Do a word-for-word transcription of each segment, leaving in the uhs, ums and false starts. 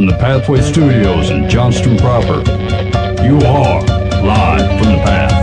from the Pathway Studios in Johnston proper. You are live from the path.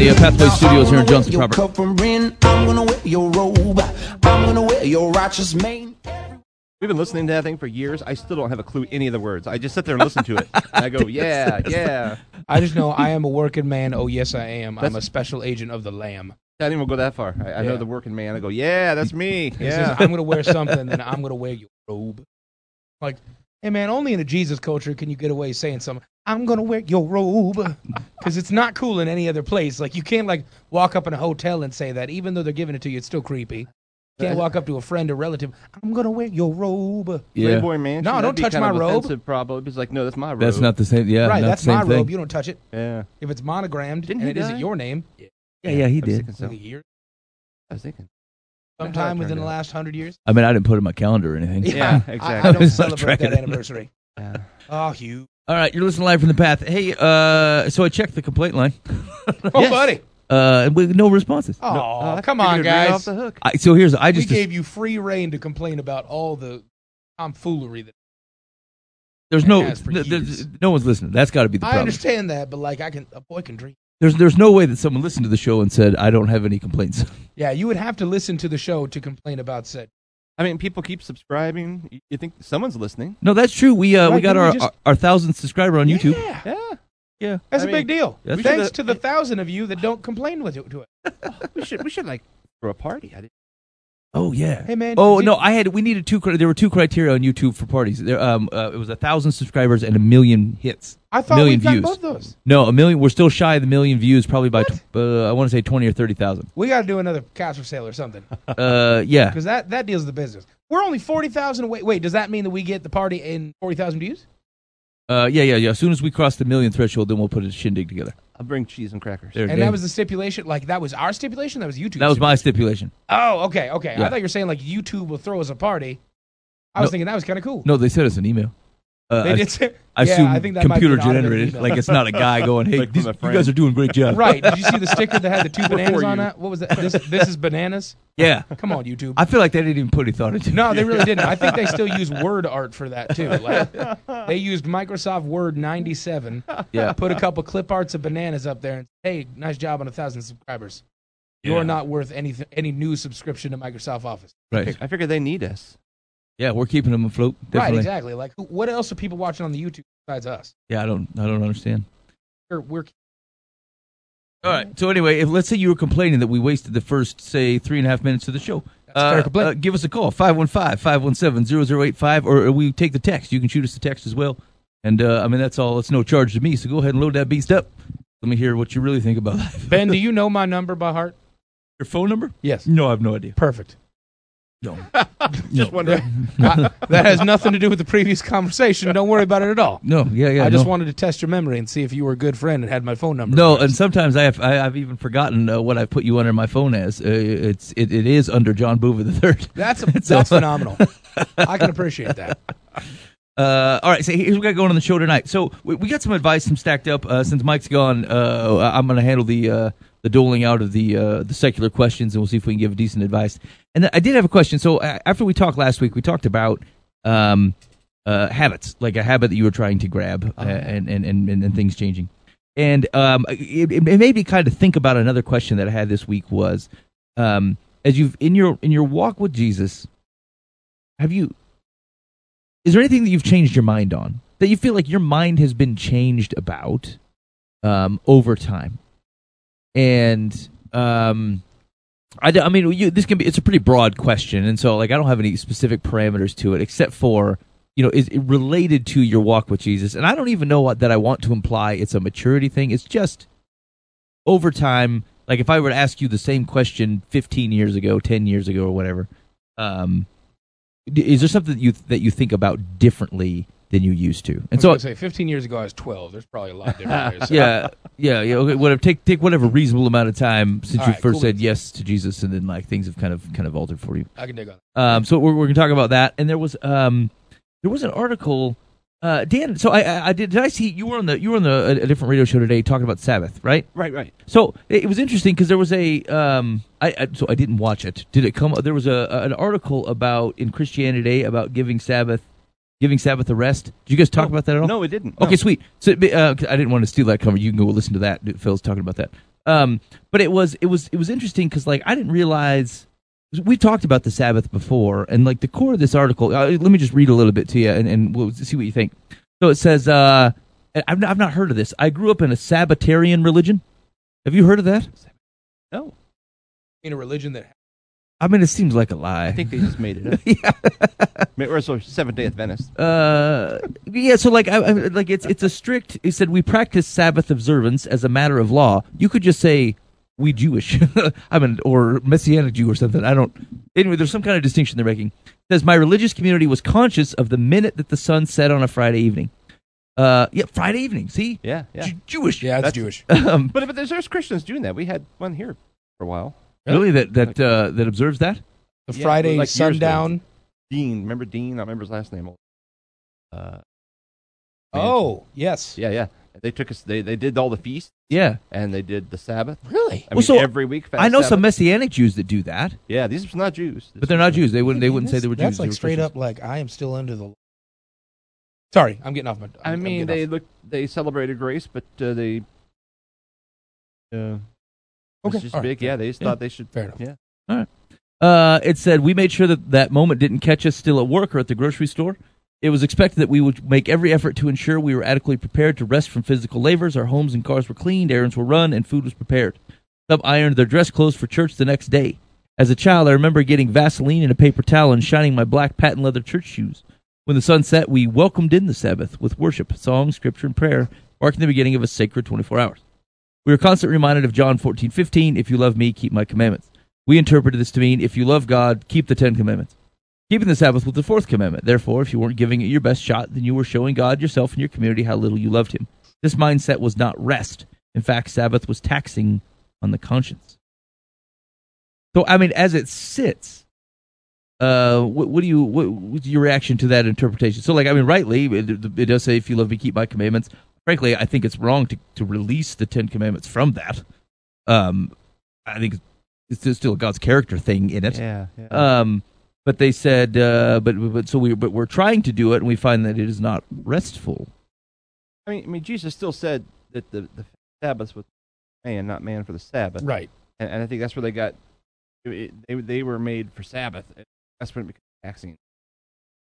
The Pathway Studios here in Johnston proper. We've been listening to that thing for years. I still don't have a clue any of the words. I just sit there and listen to it. And I go, yeah, yeah. I just know I am a working man. Oh, yes, I am. That's, I'm a special agent of the Lamb. I didn't even go that far. I, I yeah. know the working man. I go, yeah, that's me. Yeah. Says, I'm going to wear something, then I'm going to wear your robe. Like, hey, man, only in a Jesus culture can you get away saying something. I'm going to wear your robe, because it's not cool in any other place. Like, you can't, like, walk up in a hotel and say that. Even though they're giving it to you, it's still creepy. You can't walk up to a friend or relative, I'm going to wear your robe. Yeah. Playboy Mansion, no, don't touch my robe. Probably. It's like, no, that's my robe. That's not the same. Yeah, right, that's my robe. You don't touch it. Yeah. If it's monogrammed and it isn't your name. Yeah, yeah, yeah he did. I was thinking. Sometime within the last hundred years? I mean, I didn't put it in my calendar or anything. Yeah, yeah, exactly. I, I don't I celebrate that anniversary. Yeah. Oh, Hugh. All right, you're listening live from the path. Hey, uh, so I checked the complaint line. Oh, yes. buddy. Uh, with no responses. Oh, no. uh, come on, guys. Off the hook. I, so here's, I just... We gave you free reign to complain about all the tomfoolery that... There's no... Th- there's, no one's listening. That's got to be the problem. I understand that, but, like, I can a boy can dream. There's there's no way that someone listened to the show and said, I don't have any complaints. Yeah, you would have to listen to the show to complain about said. I mean, people keep subscribing. You think someone's listening? No, that's true. We uh, right, we got our, we just... our our thousandth subscriber on yeah. YouTube. Yeah, yeah, that's I a mean, big deal. Thanks have... to the thousand of you that don't complain with it, to it. we should we should like throw a party. I didn't... Oh yeah. Hey man. Oh no, you... I had we needed two. There were two criteria on YouTube for parties. There, um, uh, it was a thousand subscribers and a million hits. I thought we got both those. No, a million. We're still shy of the million views, probably by t- uh, I want to say twenty or thirty thousand. We got to do another couch for sale or something. uh, yeah, because that that deals with the business. We're only forty thousand away. Wait, does that mean that we get the party in forty thousand views? Uh, yeah, yeah, yeah. As soon as we cross the million threshold, then we'll put a shindig together. I'll bring cheese and crackers. There, and Dave. That was the stipulation. Like that was our stipulation. That was YouTube. That was my stipulation. Oh, okay, okay. Yeah. I thought you were saying like YouTube will throw us a party. I was no, thinking that was kind of cool. No, they sent us an email. Uh, they did say, I assume yeah, I think that computer generated. Like it's not a guy going, "Hey, like these, you guys are doing a great job." Right? Did you see the sticker that had the two bananas on it? What was that? This, this is bananas. Yeah. Come on, YouTube. I feel like they didn't even put any thought into it. No, they really didn't. I think they still use word art for that too. Like, they used Microsoft Word ninety-seven. Yeah. Put a couple clip arts of bananas up there and say, "Hey, nice job on a thousand subscribers. Yeah. You're not worth any any new subscription to Microsoft Office." Right. I figure they need us. Yeah, we're keeping them afloat. Definitely. Right, exactly. Like, what else are people watching on the YouTube besides us? Yeah, I don't, I don't understand. We're, we're... All right. So anyway, if let's say you were complaining that we wasted the first, say, three and a half minutes of the show. That's uh, fair complaint. Uh, give us a call, five one five, five one seven, zero zero eight five, or we take the text. You can shoot us a text as well. And uh, I mean, that's all. It's no charge to me. So go ahead and load that beast up. Let me hear what you really think about life. Ben, do you know my number by heart? Your phone number? Yes. No, I have no idea. Perfect. No. Just wondering. I, that has nothing to do with the previous conversation. Don't worry about it at all. No, yeah, yeah. I no. just wanted to test your memory and see if you were a good friend and had my phone number. No, and sometimes I have, I, I've even forgotten uh, what I put you under my phone as. Uh, it's it, it is under John Boover the Third. That's a, so, that's phenomenal. I can appreciate that. Uh, all right, so here's what we got going on the show tonight. So we, we got some advice, some stacked up. Uh, since Mike's gone, uh, I'm going to handle the. Uh, The doling out of the uh, the secular questions, and we'll see if we can give decent advice. And th- I did have a question. So uh, after we talked last week, we talked about um, uh, habits, like a habit that you were trying to grab, uh, and, and, and, and things changing. And um, it, it made me kind of think about another question that I had this week was, um, as you've in your in your walk with Jesus, have you? Is there anything that you've changed your mind on that you feel like your mind has been changed about um, over time? And um, I, I mean, you, this can be—it's a pretty broad question, and so like I don't have any specific parameters to it, except for you know, is it related to your walk with Jesus? And I don't even know what, that I want to imply it's a maturity thing. It's just over time. Like if I were to ask you the same question fifteen years ago, ten years ago, or whatever, um, is there something that you that you think about differently than you used to. And so I was gonna say, fifteen years ago I was twelve. There's probably a lot different there. So. yeah, yeah, yeah. Okay, whatever. Take take whatever reasonable amount of time since All you right, first cool. said yes to Jesus, and then like things have kind of kind of altered for you. I can dig on. Um, so we're we're gonna talk about that. And there was um, there was an article, uh, Dan. So I, I I did did I see you were on the you were on the a, a different radio show today talking about Sabbath, right? Right, right. So it, it was interesting because there was a um, I, I so I didn't watch it. Did it come? There was a, a an article about in Christianity Today about giving Sabbath. Giving Sabbath a rest. Did you guys talk no, about that at all? No, it didn't. No. Okay, sweet. So uh, I didn't want to steal that cover. You can go listen to that. Phil's talking about that. Um, but it was it was it was interesting because like I didn't realize we talked about the Sabbath before, and like the core of this article. Uh, let me just read a little bit to you, and, and we'll see what you think. So it says, uh, I've not, I've not heard of this. I grew up in a Sabbatarian religion. Have you heard of that? No. In a religion that. I mean, it seems like a lie. I think they just made it up. yeah. Or so Seventh-day Adventist. Uh, yeah, so like, I, I, like it's it's a strict, it said, we practice Sabbath observance as a matter of law. You could just say, we Jewish, I mean, or Messianic Jew or something. I don't, anyway, there's some kind of distinction they're making. It says, my religious community was conscious of the minute that the sun set on a Friday evening. Uh, yeah, Friday evening, see? Yeah, yeah. J- Jewish. Yeah, that's, that's Jewish. Um, but but there's, there's Christians doing that. We had one here for a while. Really, that that uh, that observes that the yeah, Friday like sundown. Dean, remember Dean? I remember his last name. Uh, oh yes, yeah, yeah. They took us. They, they did all the feasts. Yeah, and they did the Sabbath. Really? I well, mean, so every week. Fast I know Sabbath. Some Messianic Jews that do that. Yeah, these are not Jews, this but they're not Jews. They wouldn't. I mean, they wouldn't this, say they were that's Jews. That's like straight Christians. Up. Like I am still under the. Sorry, I'm getting off my. I'm, I mean, they look. They celebrated grace, but uh, they. Uh, Okay. It's just all big, right. yeah. They just yeah. thought they should. Fair enough. Yeah. All right. Uh, it said, we made sure that that moment didn't catch us still at work or at the grocery store. It was expected that we would make every effort to ensure we were adequately prepared to rest from physical labors. Our homes and cars were cleaned, errands were run, and food was prepared. Some ironed their dress clothes for church the next day. As a child, I remember getting Vaseline and a paper towel and shining my black patent leather church shoes. When the sun set, we welcomed in the Sabbath with worship, song, scripture, and prayer, marking the beginning of a sacred twenty-four hours. We were constantly reminded of John fourteen fifteen, if you love me, keep my commandments. We interpreted this to mean, if you love God, keep the Ten Commandments. Keeping the Sabbath was the fourth commandment. Therefore, if you weren't giving it your best shot, then you were showing God, yourself, and your community how little you loved him. This mindset was not rest. In fact, Sabbath was taxing on the conscience. So, I mean, as it sits, uh, what, what do you, what, what's your reaction to that interpretation? So, like, I mean, rightly, it, it does say, if you love me, keep my commandments. Frankly, I think it's wrong to, to release the Ten Commandments from that. Um, I think it's, it's still God's character thing in it. Yeah. yeah. Um, but they said, uh, but but so we but we're trying to do it, and we find that it is not restful. I mean, I mean, Jesus still said that the, the Sabbath was man, not man for the Sabbath. Right. And, and I think that's where they got it, they they were made for Sabbath. That's when it becomes taxing,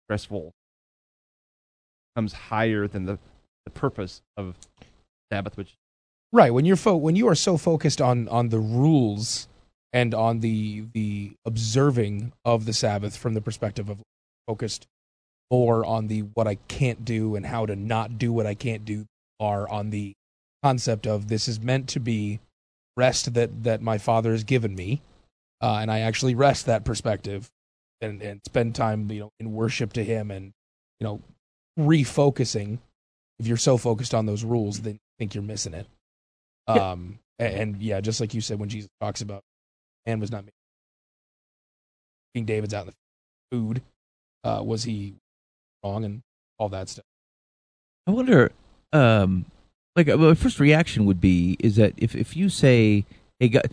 restful. It becomes higher than the. The purpose of Sabbath, which right when you're fo- when you are so focused on, on the rules and on the the observing of the Sabbath from the perspective of focused more on the what I can't do and how to not do what I can't do, are on the concept of this is meant to be rest that, that my Father has given me, uh, and I actually rest that perspective and, and spend time you know in worship to Him and you know refocusing. If you're so focused on those rules, then I think you're missing it. Um, yeah. And, and yeah, just like you said, when Jesus talks about man was not made, King David's out in the food, uh, was he wrong and all that stuff? I wonder, um, like, my first reaction would be is that if, if you say, hey, God,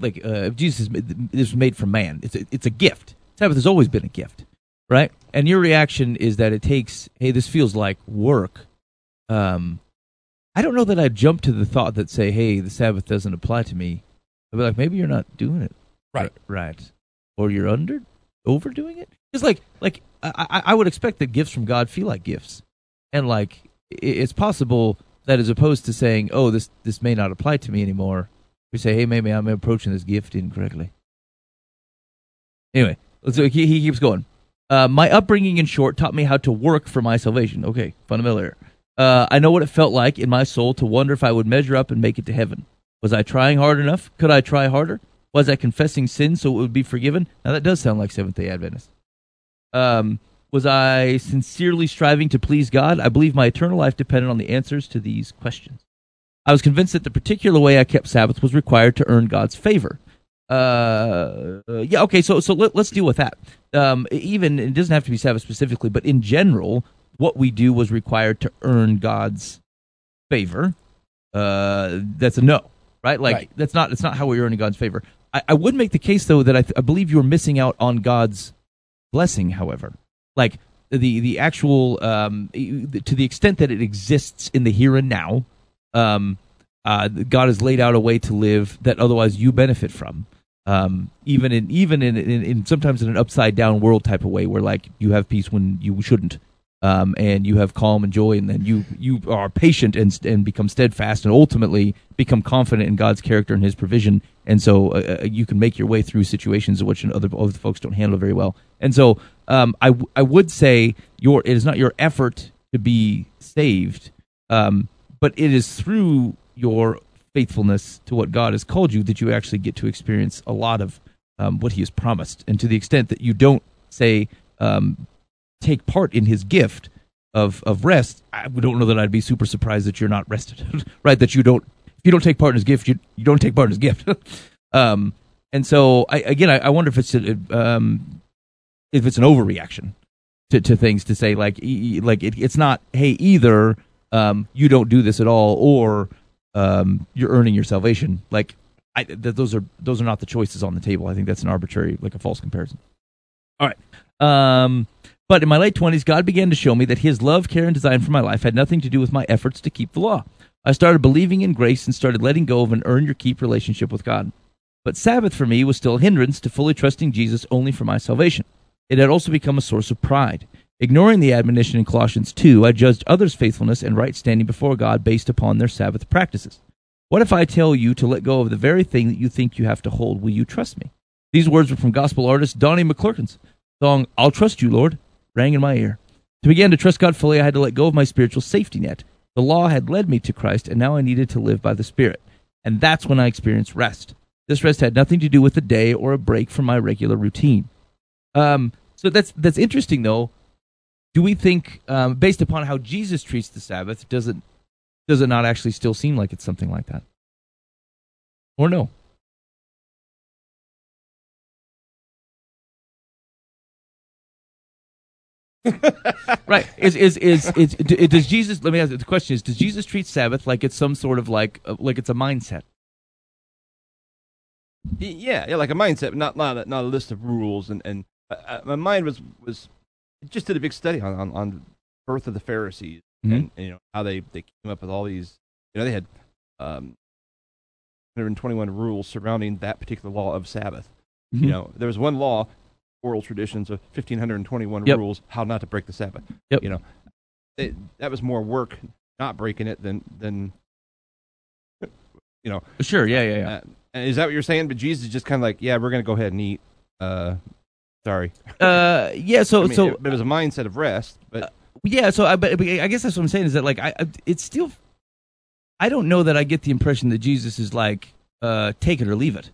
like, uh, if Jesus is made for man, it's a, it's a gift. Sabbath has always been a gift, right? And your reaction is that it takes, hey, this feels like work. Um, I don't know that I jump to the thought that say, "Hey, the Sabbath doesn't apply to me." I'd be like, maybe you're not doing it right, right, or you're under overdoing it. Because like, like I, I would expect that gifts from God feel like gifts, and like it's possible that as opposed to saying, "Oh, this this may not apply to me anymore," we say, "Hey, maybe I'm approaching this gift incorrectly." Anyway, so he, he keeps going. Uh, my upbringing, in short, taught me how to work for my salvation. Okay, fundamental error. Uh, I know what it felt like in my soul to wonder if I would measure up and make it to heaven. Was I trying hard enough? Could I try harder? Was I confessing sin so it would be forgiven? Now that does sound like Seventh-day Adventist. Um, Was I sincerely striving to please God? I believe my eternal life depended on the answers to these questions. I was convinced that the particular way I kept Sabbath was required to earn God's favor. Uh, yeah, okay, so so let, let's deal with that. Um, even, it doesn't have to be Sabbath specifically, but in general, what we do was required to earn God's favor. Uh, that's a no, right? Like, right. that's not that's not how we're earning God's favor. I, I would make the case, though, that I, th- I believe you're missing out on God's blessing, however. Like, the, the actual, um, to the extent that it exists in the here and now, um, uh, God has laid out a way to live that otherwise you benefit from. Um, even in even in, in, in sometimes in an upside down world type of way, where like you have peace when you shouldn't, um, and you have calm and joy, and then you, you are patient and and become steadfast, and ultimately become confident in God's character and His provision, and so uh, you can make your way through situations which other other folks don't handle very well. And so um, I w- I would say your it is not your effort to be saved, um, but it is through your faithfulness to what God has called you that you actually get to experience a lot of um, what He has promised. And to the extent that you don't, say, um, take part in His gift of of rest, I don't know that I'd be super surprised that you're not rested, right? That you don't, if you don't take part in His gift, you, you don't take part in His gift. um, and so, I, again, I, I wonder if it's a, um, if it's an overreaction to, to things to say like e- like it, it's not. Hey, either um, you don't do this at all, or Um, you're earning your salvation. Like, I, th- those are those are not the choices on the table. I think that's an arbitrary, like a false comparison. All right. Um, but in my late twenties, God began to show me that His love, care, and design for my life had nothing to do with my efforts to keep the law. I started believing in grace and started letting go of an earn-your-keep relationship with God. But Sabbath for me was still a hindrance to fully trusting Jesus only for my salvation. It had also become a source of pride. Ignoring the admonition in Colossians two, I judged others' faithfulness and right standing before God based upon their Sabbath practices. What if I tell you to let go of the very thing that you think you have to hold? Will you trust me? These words were from gospel artist Donnie McClurkin's song, I'll Trust You, Lord, rang in my ear. To begin to trust God fully, I had to let go of my spiritual safety net. The law had led me to Christ, and now I needed to live by the Spirit. And that's when I experienced rest. This rest had nothing to do with a day or a break from my regular routine. Um, so that's that's interesting, though. Do we think, um, based upon how Jesus treats the Sabbath, does it does it not actually still seem like it's something like that, or no? Right? Is is is, is it, does Jesus? Let me ask you, the question is: does Jesus treat Sabbath like it's some sort of like like it's a mindset? Yeah, yeah, like a mindset, not not a, not a list of rules. And and uh, my mind was was. Just did a big study on on, on birth of the Pharisees, mm-hmm. and, and you know how they, they came up with all these. You know, they had um, one hundred twenty-one rules surrounding that particular law of Sabbath. Mm-hmm. You know, there was one law, oral traditions of one thousand five hundred twenty-one yep. rules how not to break the Sabbath. Yep. You know, they, that was more work not breaking it than than you know. Sure. Yeah. Yeah. Yeah. Uh, and is that what you're saying? But Jesus is just kind of like, yeah, we're going to go ahead and eat. Uh, Sorry. Uh, yeah. So, I mean, so it, it was a mindset of rest, but uh, yeah. So, I, but I guess that's what I'm saying is that like I, I, it's still, I don't know that I get the impression that Jesus is like, uh, take it or leave it,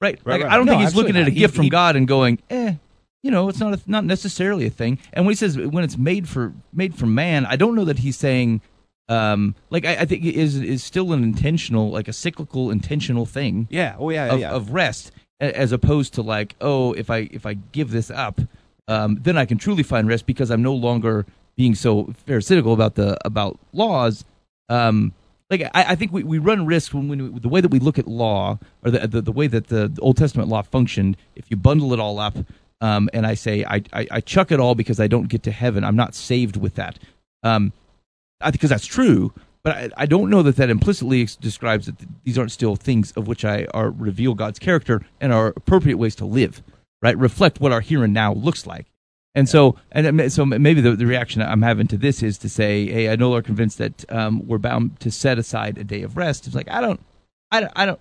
right? Right, like, right. I don't no, think he's looking not. at a he, gift he, from God and going, eh, you know, it's not a, not necessarily a thing. And when he says when it's made for made for man, I don't know that he's saying, um, like I, I think it is is still an intentional, like a cyclical intentional thing. Yeah. Oh yeah. Of, yeah. of rest. As opposed to like, oh, if I if I give this up, um, then I can truly find rest because I'm no longer being so pharisaical about the about laws. Um, like I, I think we, we run risk when, when we, the way that we look at law or the the, the way that the Old Testament law functioned. If you bundle it all up, um, and I say I, I I chuck it all because I don't get to heaven, I'm not saved with that. Um, I because that's true. But I, I don't know that that implicitly ex- describes that th- these aren't still things of which I are reveal God's character and are appropriate ways to live, right? Reflect what our here and now looks like. And so and so maybe the, the reaction I'm having to this is to say, hey, I know they're convinced that um, we're bound to set aside a day of rest. It's like, I don't, I don't, I don't,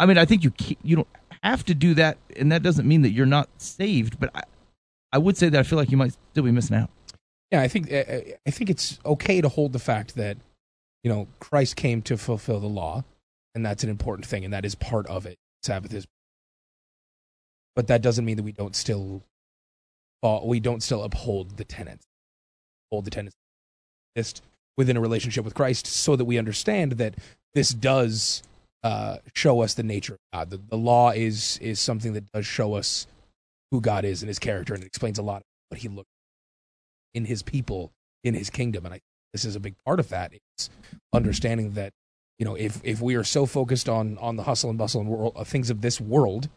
I mean, I think you can't, you don't have to do that. And that doesn't mean that you're not saved. But I, I would say that I feel like you might still be missing out. Yeah, I think, I, I think it's okay to hold the fact that, you know, Christ came to fulfill the law, and that's an important thing, and that is part of it. Sabbath is. But that doesn't mean that we don't still fall, we don't still uphold the tenets, uphold the tenets within a relationship with Christ, so that we understand that this does uh, show us the nature of God. The, the law is is something that does show us who God is and his character, and it explains a lot of what he looks in his people, in his kingdom. And I think this is a big part of that. It's understanding that, you know, if if we are so focused on on the hustle and bustle and world, uh, things of this world,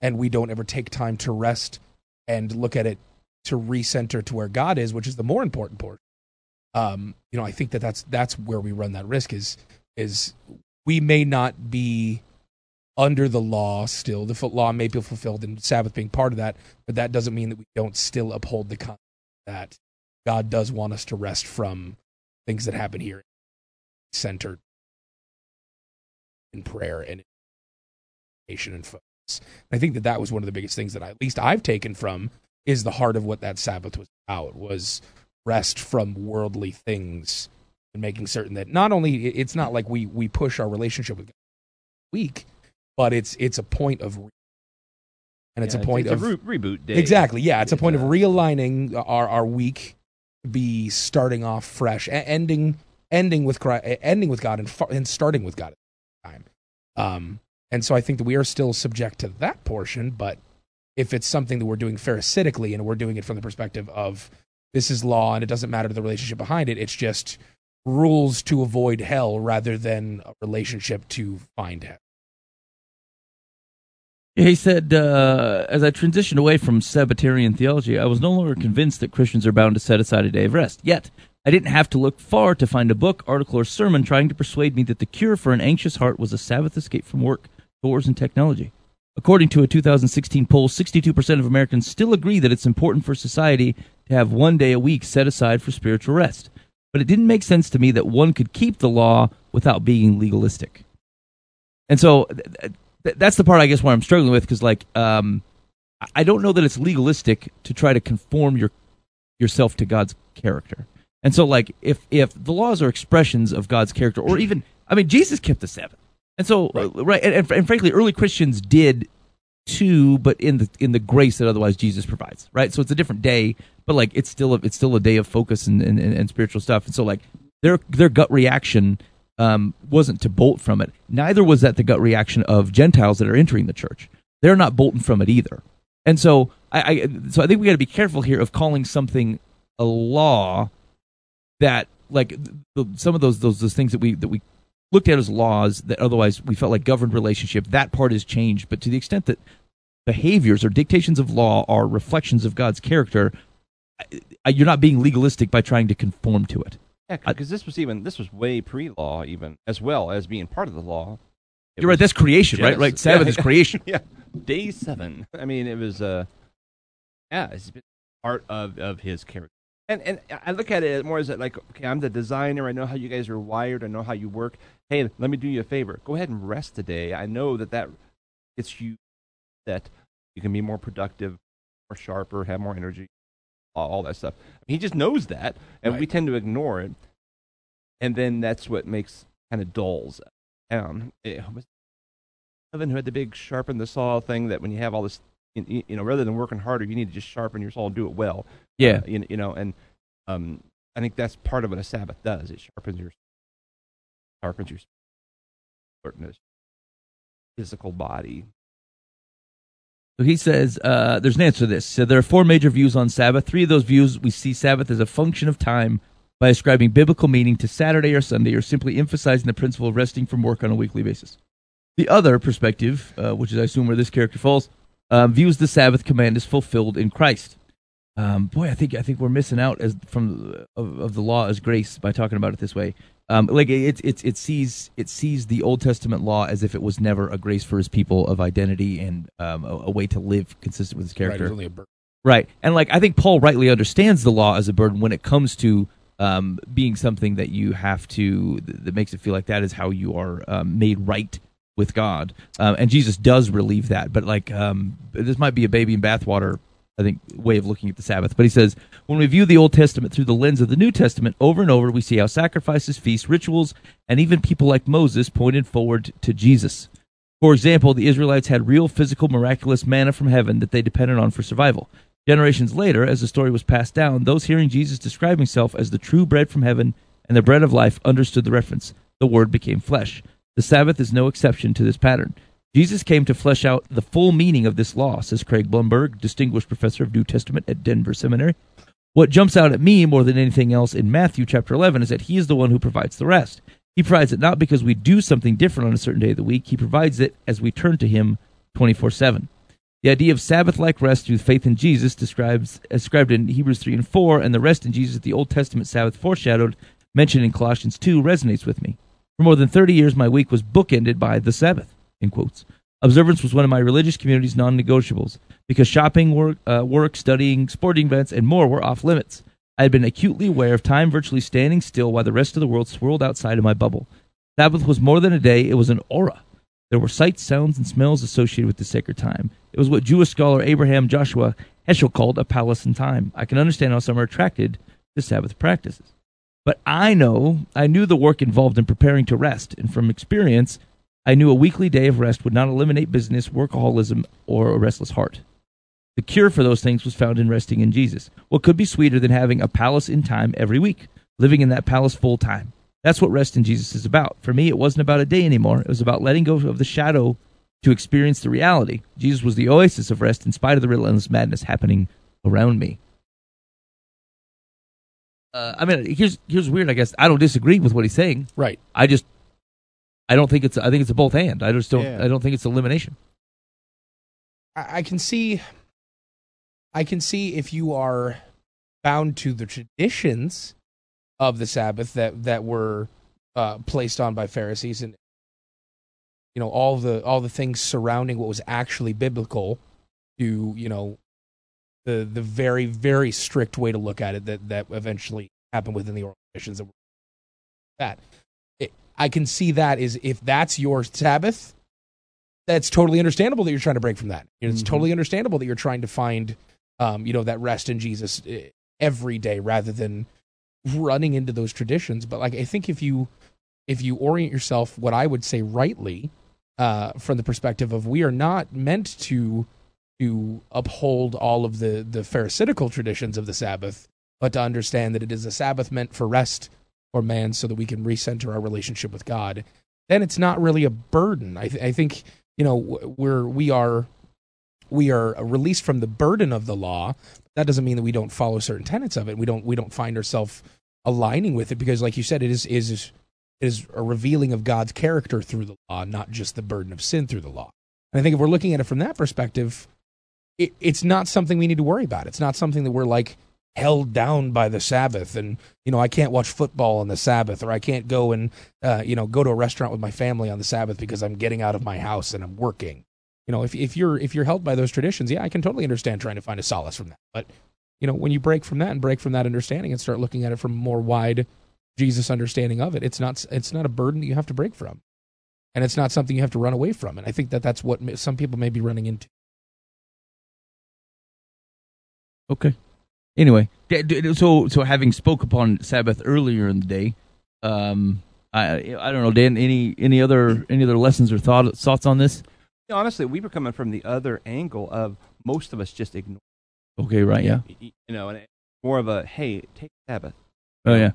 and we don't ever take time to rest and look at it to recenter to where God is, which is the more important part. Um, you know, I think that that's that's where we run that risk. Is is we may not be under the law still. The law may be fulfilled, and Sabbath being part of that, but that doesn't mean that we don't still uphold the concept that God does want us to rest from things that happen here, centered in prayer and education and focus. And I think that that was one of the biggest things that I, at least I've taken from, is the heart of what that Sabbath was about, was rest from worldly things and making certain that not only it's not like we we push our relationship with God weak, but it's it's a point of re- and it's yeah, a point it's of a re- reboot day. Exactly, yeah, it's, it's a point uh, of realigning our our week to be starting off fresh, ending ending with Christ, ending with God, and and starting with God at the time. Um, and so I think that we are still subject to that portion, but if it's something that we're doing Pharisaically and we're doing it from the perspective of this is law and it doesn't matter to the relationship behind it, it's just rules to avoid hell rather than a relationship to find hell. He said, uh, as I transitioned away from Sabbatarian theology, I was no longer convinced that Christians are bound to set aside a day of rest. Yet, I didn't have to look far to find a book, article, or sermon trying to persuade me that the cure for an anxious heart was a Sabbath escape from work, doors, and technology. According to a two thousand sixteen poll, sixty-two percent of Americans still agree that it's important for society to have one day a week set aside for spiritual rest. But it didn't make sense to me that one could keep the law without being legalistic. And so th- th- that's the part, I guess, where I'm struggling with, because like, um, I don't know that it's legalistic to try to conform your yourself to God's character. And so like, if, if the laws are expressions of God's character, or even, I mean, Jesus kept the Sabbath. And so, right, right and, and frankly, early Christians did too, but in the in the grace that otherwise Jesus provides, right? So it's a different day, but like it's still a, it's still a day of focus and, and, and spiritual stuff. And so, like their their gut reaction um, wasn't to bolt from it. Neither was that the gut reaction of Gentiles that are entering the church. They're not bolting from it either. And so, I, I so I think we got to be careful here of calling something a law that like the, some of those those those things that we that we. looked at as laws that otherwise we felt like governed relationship, that part has changed. But to the extent that behaviors or dictations of law are reflections of God's character, you're not being legalistic by trying to conform to it. Yeah, because this was even this was way pre-law, even as well as being part of the law. It you're right. That's creation, Genesis. right? Right. Sabbath yeah, is creation. Yeah. Day seven. I mean, it was. Uh, yeah, it's been part of, of his character. And and I look at it more as like, okay, I'm the designer. I know how you guys are wired. I know how you work. Hey, let me do you a favor. Go ahead and rest today. I know that that gets you that you can be more productive, more sharper, have more energy, all that stuff. I mean, he just knows that, and right. we tend to ignore it. And then that's what makes kind of dulls down. It was Evan who had the big sharpen the saw thing that when you have all this. You know, rather than working harder, you need to just sharpen your saw and do it well. Yeah. Uh, you, you know, and um, I think that's part of what a Sabbath does. It sharpens your, sharpens your, sharpness, physical body. So he says, uh, there's an answer to this. So there are four major views on Sabbath. Three of those views, we see Sabbath as a function of time by ascribing biblical meaning to Saturday or Sunday, or simply emphasizing the principle of resting from work on a weekly basis. The other perspective, uh, which is I assume where this character falls, Um, views the Sabbath command as fulfilled in Christ. Um, boy, I think I think we're missing out as from of, of the law as grace by talking about it this way. Um, like it it it sees it sees the Old Testament law as if it was never a grace for His people of identity and um, a, a way to live consistent with His character. Right, really a burden. Right, and like I think Paul rightly understands the law as a burden when it comes to um, being something that you have to that makes it feel like that is how you are um, made right with God, um, and Jesus does relieve that. But like, um, this might be a baby in bathwater, I think, way of looking at the Sabbath. But he says, when we view the Old Testament through the lens of the New Testament, over and over, we see how sacrifices, feasts, rituals, and even people like Moses pointed forward to Jesus. For example, the Israelites had real physical miraculous manna from heaven that they depended on for survival. Generations later, as the story was passed down, those hearing Jesus describe himself as the true bread from heaven and the bread of life understood the reference. The Word became flesh. The Sabbath is no exception to this pattern. Jesus came to flesh out the full meaning of this law, says Craig Blomberg, distinguished professor of New Testament at Denver Seminary. What jumps out at me more than anything else in Matthew chapter eleven is that he is the one who provides the rest. He provides it not because we do something different on a certain day of the week. He provides it as we turn to him twenty-four seven. The idea of Sabbath-like rest through faith in Jesus describes, described in Hebrews three and four, and the rest in Jesus that the Old Testament Sabbath foreshadowed, mentioned in Colossians two, resonates with me. For more than thirty years, my week was bookended by the Sabbath, in quotes. Observance was one of my religious community's non-negotiables, because shopping, work, uh, work, studying, sporting events, and more were off limits. I had been acutely aware of time virtually standing still while the rest of the world swirled outside of my bubble. Sabbath was more than a day, it was an aura. There were sights, sounds, and smells associated with this sacred time. It was what Jewish scholar Abraham Joshua Heschel called a palace in time. I can understand how some are attracted to Sabbath practices. But I know, I knew the work involved in preparing to rest, and from experience, I knew a weekly day of rest would not eliminate business, workaholism, or a restless heart. The cure for those things was found in resting in Jesus. What could be sweeter than having a palace in time every week, living in that palace full time? That's what rest in Jesus is about. For me, it wasn't about a day anymore. It was about letting go of the shadow to experience the reality. Jesus was the oasis of rest in spite of the relentless madness happening around me. Uh, I mean, here's here's weird, I guess. I don't disagree with what he's saying. Right. I just, I don't think it's, I think it's a both and. I just don't, yeah. I don't think it's elimination. I, I can see... I can see if you are bound to the traditions of the Sabbath that that were uh, placed on by Pharisees, and you know all the all the things surrounding what was actually biblical, to you know the the very very strict way to look at it that that eventually happened within the oral traditions. That were that it, I can see that is if that's your Sabbath, that's totally understandable that you're trying to break from that. It's mm-hmm. totally understandable that you're trying to find. Um, you know, that rest in Jesus every day rather than running into those traditions. But like, I think if you, if you orient yourself, what I would say rightly, uh, from the perspective of we are not meant to, to uphold all of the, the Pharisaical traditions of the Sabbath, but to understand that it is a Sabbath meant for rest for man so that we can recenter our relationship with God. Then it's not really a burden. I, th- I think, you know, we're, we are, We are released from the burden of the law. That doesn't mean that we don't follow certain tenets of it. We don't. We don't find ourselves aligning with it because, like you said, it is is it is a revealing of God's character through the law, not just the burden of sin through the law. And I think if we're looking at it from that perspective, it, it's not something we need to worry about. It's not something that we're like held down by the Sabbath, and you know I can't watch football on the Sabbath, or I can't go and uh, you know go to a restaurant with my family on the Sabbath because I'm getting out of my house and I'm working. You know, if if you're if you're held by those traditions, yeah, I can totally understand trying to find a solace from that. But, you know, when you break from that and break from that understanding and start looking at it from a more wide Jesus understanding of it, it's not it's not a burden that you have to break from, and it's not something you have to run away from. And I think that that's what some people may be running into. Okay. Anyway, so so having spoke upon Sabbath earlier in the day, um, I I don't know, Dan, any any other any other lessons or thought, thoughts on this? Honestly, we were coming from the other angle of most of us just ignore. Okay, right, yeah. You know, and more of a hey, take a Sabbath. Oh yeah,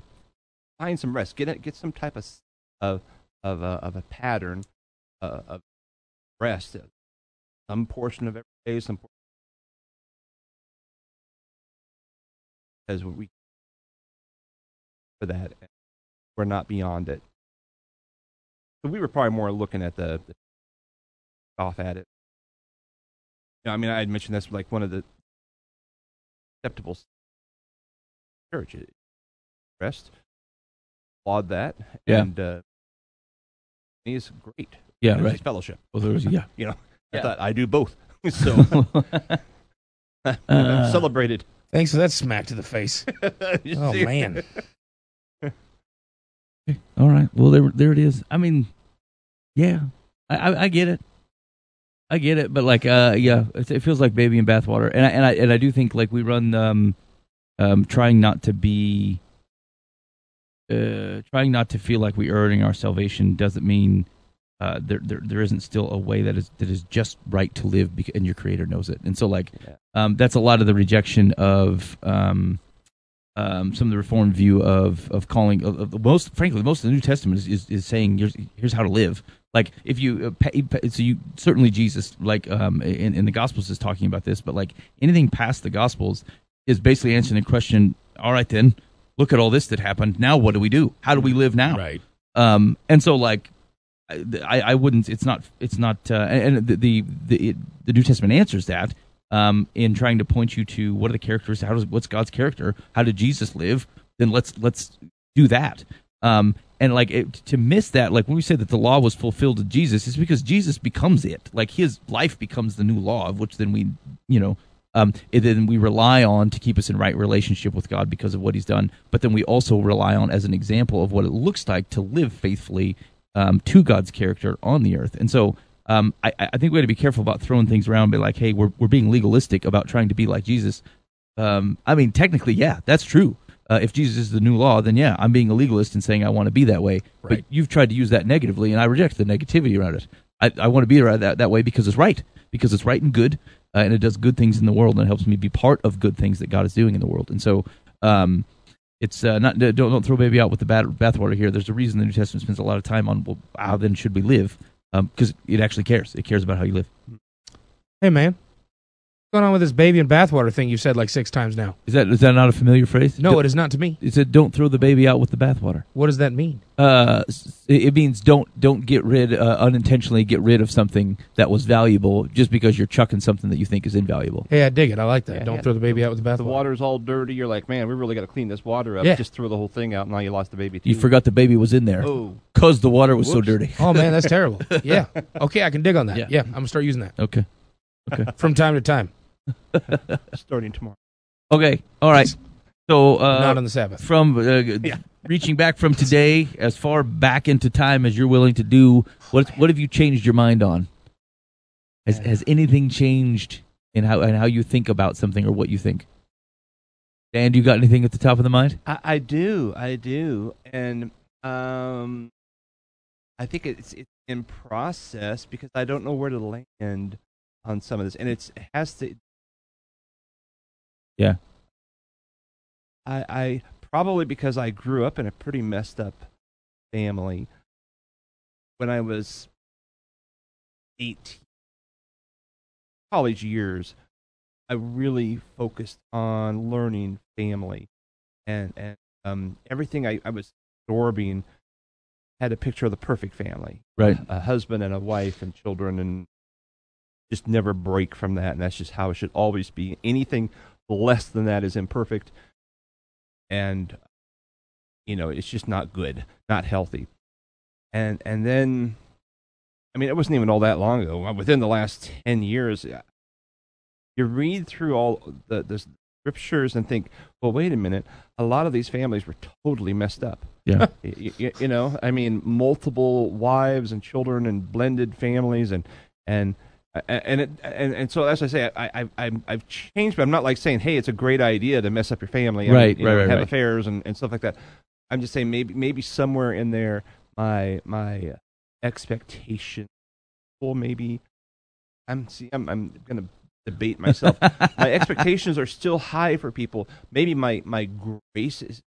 find some rest. Get a, get some type of of of a, of a pattern uh, of rest. Some portion of every day, some portion as we for that we're not beyond it. So we were probably more looking at the. the off at it. You know, I mean, I had mentioned that's like one of the acceptable church rest. Applaud that. Yeah. And uh, it's great. Yeah, right. Fellowship. Well, there was, yeah. You know, yeah. I thought I do both. So uh, I'm celebrated. Thanks for that smack to the face. Oh, man. All right. Well, there, there it is. I mean, yeah. I, I get it, I get it, but like, uh, yeah, it feels like baby in bathwater, and I and I and I do think like we run, um, um, trying not to be, uh, trying not to feel like we are earning our salvation doesn't mean uh, there, there there isn't still a way that is that is just right to live, because, and your Creator knows it. And so, like, um, that's a lot of the rejection of um, um, some of the Reformed view of of calling. Of, of most, frankly, most of the New Testament is is, is saying here's, here's how to live. Like, if you uh, pay, pay, so you certainly Jesus, like um, in, in the Gospels is talking about this, but like anything past the Gospels is basically answering the question. All right, then look at all this that happened. Now, what do we do? How do we live now? Right. Um, and so, like, I, I wouldn't. It's not. It's not. Uh, and the the the, the New Testament answers that um, in trying to point you to what are the characters. How does what's God's character? How did Jesus live? Then let's let's do that. Um, and like it, to miss that, like when we say that the law was fulfilled in Jesus, it's because Jesus becomes it. Like his life becomes the new law, of which then we, you know. Um, and then we rely on to keep us in right relationship with God because of what he's done. But then we also rely on as an example of what it looks like to live faithfully um, to God's character on the earth. And so um, I, I think we have to be careful about throwing things around and be like, hey, we're we're being legalistic about trying to be like Jesus. Um, I mean, technically, yeah, that's true. Uh, if Jesus is the new law, then yeah, I'm being a legalist and saying I want to be that way. Right. But you've tried to use that negatively, and I reject the negativity around it. I, I want to be that, that way because it's right, because it's right and good. Uh, and it does good things in the world, and it helps me be part of good things that God is doing in the world. And so, um, it's uh, not don't don't throw baby out with the bathwater here. There's a reason the New Testament spends a lot of time on well, how then should we live, because um, it actually cares. It cares about how you live. Hey man, what's going on with this baby and bathwater thing? You've said like six times now. Is that is that not a familiar phrase? No, don't, it is not to me. It said don't throw the baby out with the bathwater. What does that mean? Uh, it means don't don't get rid uh, unintentionally get rid of something that was valuable just because you're chucking something that you think is invaluable. Hey, I dig it. I like that. Yeah, don't yeah. throw the baby out with the bathwater. The water's all dirty. You're like, man, we really got to clean this water up. Yeah. Just throw the whole thing out, and now you lost the baby too. You forgot the baby was in there because oh. the water was Whoops. so dirty. Oh man, that's terrible. Yeah. Okay, I can dig on that. Yeah, yeah I'm gonna start using that. Okay. Okay. From time to time. Starting tomorrow. Okay. All right. So uh, not on the Sabbath. From uh, yeah. reaching back from today, as far back into time as you're willing to do, what what have you changed your mind on? Has has anything changed in how and how you think about something or what you think? Dan, you got anything at the top of the mind? I, I do, I do, and um, I think it's it's in process because I don't know where to land on some of this, and it's it has to. Yeah. I, I probably because I grew up in a pretty messed up family. When I was eighteen, college years, I really focused on learning family, and and um, everything I, I was absorbing had a picture of the perfect family, right? A, a husband and a wife and children, and just never break from that. And that's just how it should always be. Anything less than that is imperfect. And, you know, it's just not good, not healthy. And and then, I mean, it wasn't even all that long ago. Within the last ten years, you read through all the, the scriptures and think, well, wait a minute, a lot of these families were totally messed up. Yeah. you, you, you know, I mean, multiple wives and children and blended families and, and, And it and, and so as I say, I, I I've changed, but I'm not like saying, hey, it's a great idea to mess up your family, and, right? You know, right, right, have right. affairs and, and stuff like that. I'm just saying maybe maybe somewhere in there, my my expectation, well, maybe I'm see I'm I'm gonna debate myself. My expectations are still high for people. Maybe my my grace is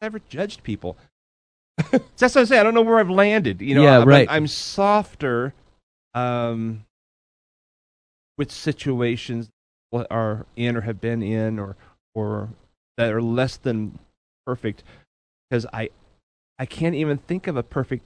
I've never judged people. That's what I'm saying. I don't know where I've landed. You know, yeah, I'm, right. I'm, I'm softer. Um. With situations that are in or have been in, or or that are less than perfect, because I I can't even think of a perfect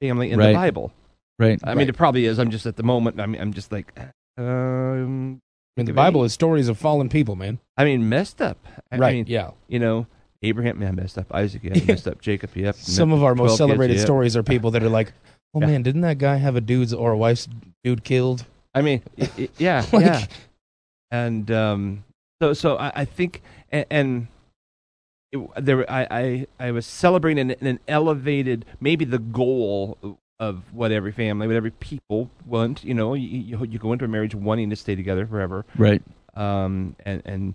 family in right. the Bible. Right. I right. mean, it probably is. I'm just at the moment. I mean, I'm just like. Um, I mean, the Bible any? is stories of fallen people, man. I mean, messed up. I right. Mean, yeah. You know, Abraham, man, messed up. Isaac, yeah, messed up. Jacob, yeah. Some of our most celebrated kids, stories yeah. are people that are like, oh yeah. man, didn't that guy have a dude's or a wife's dude killed? I mean, it, it, yeah, like, yeah, and um, so so I, I think, and, and it, there I, I, I was celebrating an, an elevated, maybe the goal of what every family, what every people want. You know, you, you go into a marriage wanting to stay together forever, right? Um, and and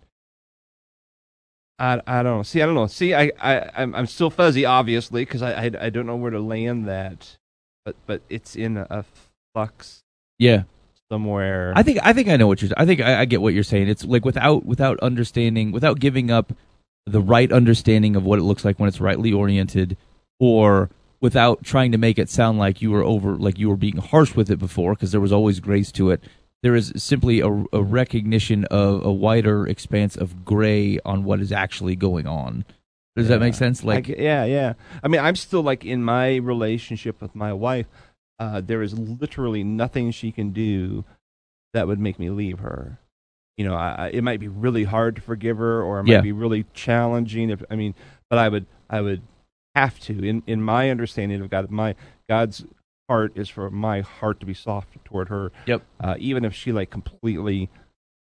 I I don't know. see I don't know see I I I'm, I'm still fuzzy, obviously, because I, I I don't know where to land that. but but it's in a flux. Yeah. Somewhere. I think I think I know what you're. I think I, I get what you're saying. It's like without without understanding, without giving up the right understanding of what it looks like when it's rightly oriented, or without trying to make it sound like you were over, like you were being harsh with it before, because there was always grace to it. There is simply a, a recognition of a wider expanse of gray on what is actually going on. Does yeah. that make sense? Like, I, yeah, yeah. I mean, I'm still like in my relationship with my wife. Uh, there is literally nothing she can do that would make me leave her. You know, I, it might be really hard to forgive her, or it might yeah. be really challenging. If, I mean, but I would, I would have to. In in my understanding of God, my God's heart is for my heart to be soft toward her. Yep. Uh, even if she like completely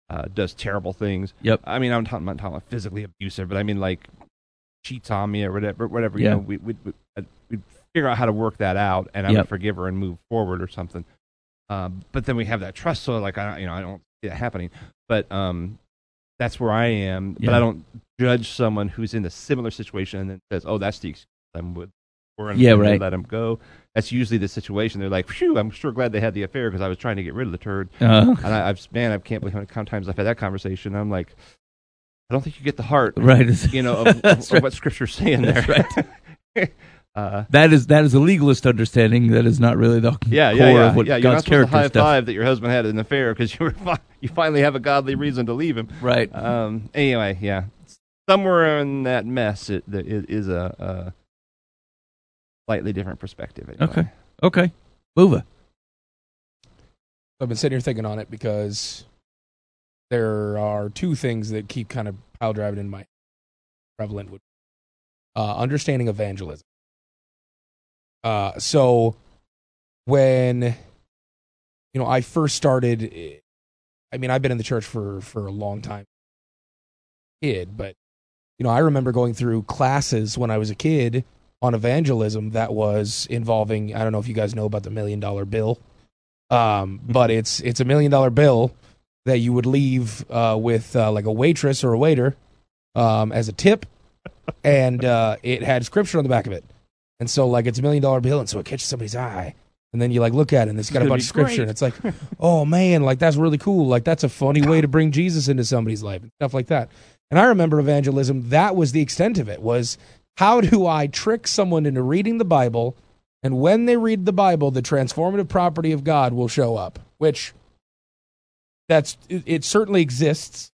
uh, does terrible things. Yep. I mean, I'm not, I'm not talking about physically abusive, but I mean like cheats on me or whatever. Whatever. Yeah. You know, we we we. Figure out how to work that out, and I yep. would forgive her and move forward or something. Um, but then we have that trust, so like I, you know, I don't see that happening. But um, that's where I am. Yeah. But I don't judge someone who's in a similar situation and then says, "Oh, that's the excuse I'm with." We're yeah, right. Let him go. That's usually the situation. They're like, "Phew, I'm sure glad they had the affair because I was trying to get rid of the turd." Uh-huh. And I, I've man, I can't believe how many times I've had that conversation. I'm like, I don't think you get the heart, right? You know, of, of, right. of what Scripture's saying there. That's right. Uh, that is that is a legalist understanding. That is not really the yeah, core yeah, yeah. of what yeah, God's you're not character to high stuff. Five that your husband had an affair because you were fi- you finally have a godly reason to leave him. Right. Um, anyway, yeah. Somewhere in that mess, it, it is a, a slightly different perspective. Anyway. Okay. Okay. Move. I've been sitting here thinking on it because there are two things that keep kind of pile driving in my prevalent would uh, understanding evangelism. Uh, so when, you know, I first started, I mean, I've been in the church for, for a long time, kid, but, you know, I remember going through classes when I was a kid on evangelism that was involving, I don't know if you guys know about the million dollar bill, um, but it's, it's a million dollar bill that you would leave, uh, with, uh, like a waitress or a waiter, um, as a tip. And, uh, it had scripture on the back of it. And so, like, it's a million-dollar bill, and so it catches somebody's eye. And then you, like, look at it, and it's got it's a bunch of scripture, great. And it's like, oh, man, like, that's really cool. Like, that's a funny way to bring Jesus into somebody's life and stuff like that. And I remember evangelism, that was the extent of it, was how do I trick someone into reading the Bible, and when they read the Bible, the transformative property of God will show up, which that's it, it certainly exists.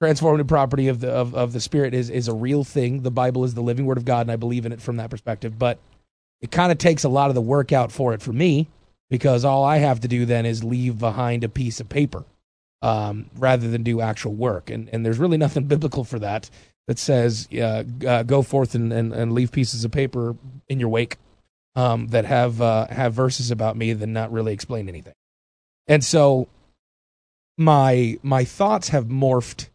Transformative property of the of, of the Spirit is, is a real thing. The Bible is the living Word of God, and I believe in it from that perspective. But it kind of takes a lot of the work out for it for me, because all I have to do then is leave behind a piece of paper um, rather than do actual work. And and there's really nothing biblical for that that says uh, uh, go forth and, and, and leave pieces of paper in your wake um, that have uh, have verses about me that not really explain anything. And so my my thoughts have morphed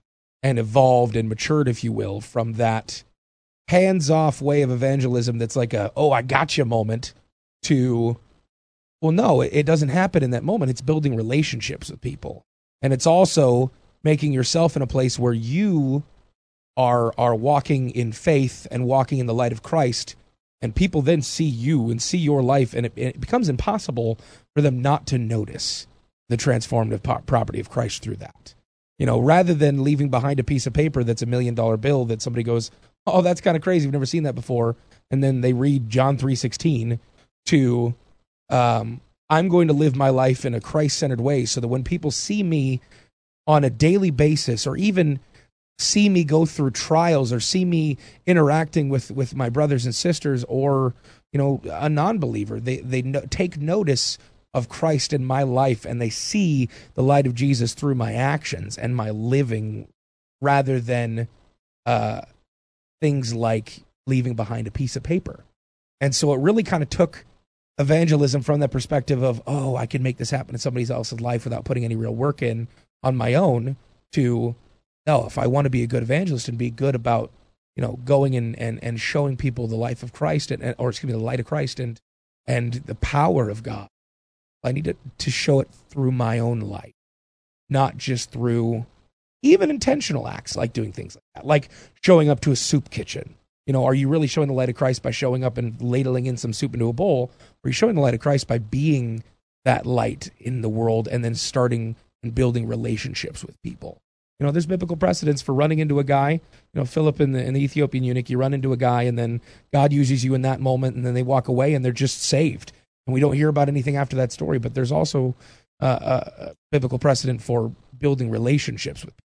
and evolved and matured, if you will, from that hands-off way of evangelism that's like a, oh, I gotcha moment to, well, no, it, it doesn't happen in that moment. It's building relationships with people. And it's also making yourself in a place where you are are walking in faith and walking in the light of Christ, and people then see you and see your life, and it, it becomes impossible for them not to notice the transformative po- property of Christ through that. You know, rather than leaving behind a piece of paper that's a million-dollar bill that somebody goes, oh, that's kind of crazy. We've never seen that before. And then they read John three sixteen to, um, I'm going to live my life in a Christ-centered way so that when people see me on a daily basis, or even see me go through trials, or see me interacting with, with my brothers and sisters, or, you know, a non-believer, they, they no- take notice of Christ in my life, and they see the light of Jesus through my actions and my living, rather than uh, things like leaving behind a piece of paper. And so it really kind of took evangelism from that perspective of, oh, I can make this happen in somebody else's life without putting any real work in on my own, to, no, if I want to be a good evangelist and be good about, you know, going and, and, and showing people the life of Christ, and or excuse me, the light of Christ and and the power of God, I need to, to show it through my own life, not just through even intentional acts like doing things like that, like showing up to a soup kitchen You know, are you really showing the light of Christ by showing up and ladling in some soup into a bowl? Or are you showing the light of Christ by being that light in the world and then starting and building relationships with people? You know, there's biblical precedence for running into a guy. You know, Philip and the, and the Ethiopian eunuch, you run into a guy and then God uses you in that moment and then they walk away and they're just saved. And we don't hear about anything after that story, but there's also uh, a biblical precedent for building relationships with people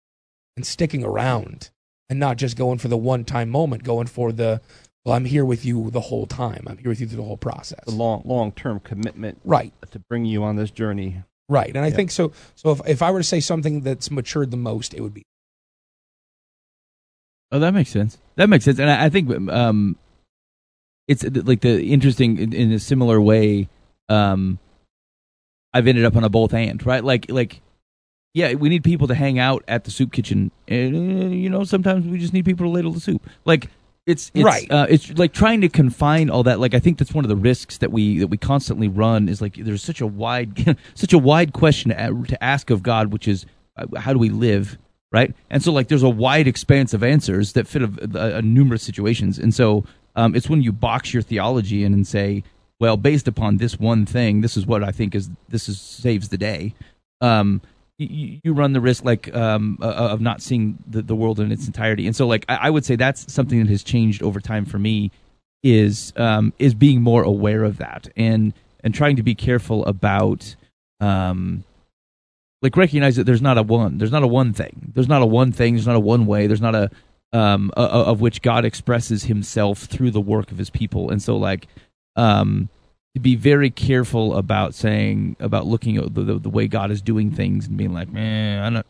and sticking around. And not just going for the one-time moment, going for the, well, I'm here with you the whole time. I'm here with you through the whole process. The long, long-term commitment, right, to bring you on this journey. Right, and I yeah. think so. So if, if I were to say something that's matured the most, it would be. Oh, that makes sense. That makes sense. And I, I think um, it's like the interesting, in, in a similar way, um, I've ended up on a both and, right? Like, like. Yeah, we need people to hang out at the soup kitchen, and you know sometimes we just need people to ladle the soup. Like it's, it's right. Uh, it's like trying to confine all that. Like I think that's one of the risks that we that we constantly run is like there's such a wide, such a wide question to ask of God, which is uh, how do we live, right? And so like there's a wide expanse of answers that fit a, a, a numerous situations, and so um, it's when you box your theology in and say, well, based upon this one thing, this is what I think is this is saves the day. Um, You run the risk, like, um, uh, of not seeing the, the world in its entirety, and so, like, I, I would say that's something that has changed over time for me, is um, is being more aware of that, and and trying to be careful about, um, like, recognize that there's not a one, there's not a one thing, there's not a one thing, there's not a one way, there's not a, um, a, a of which God expresses Himself through the work of His people, and so, like, um. To be very careful about saying about looking at the, the, the way God is doing things and being like, man, I'm not,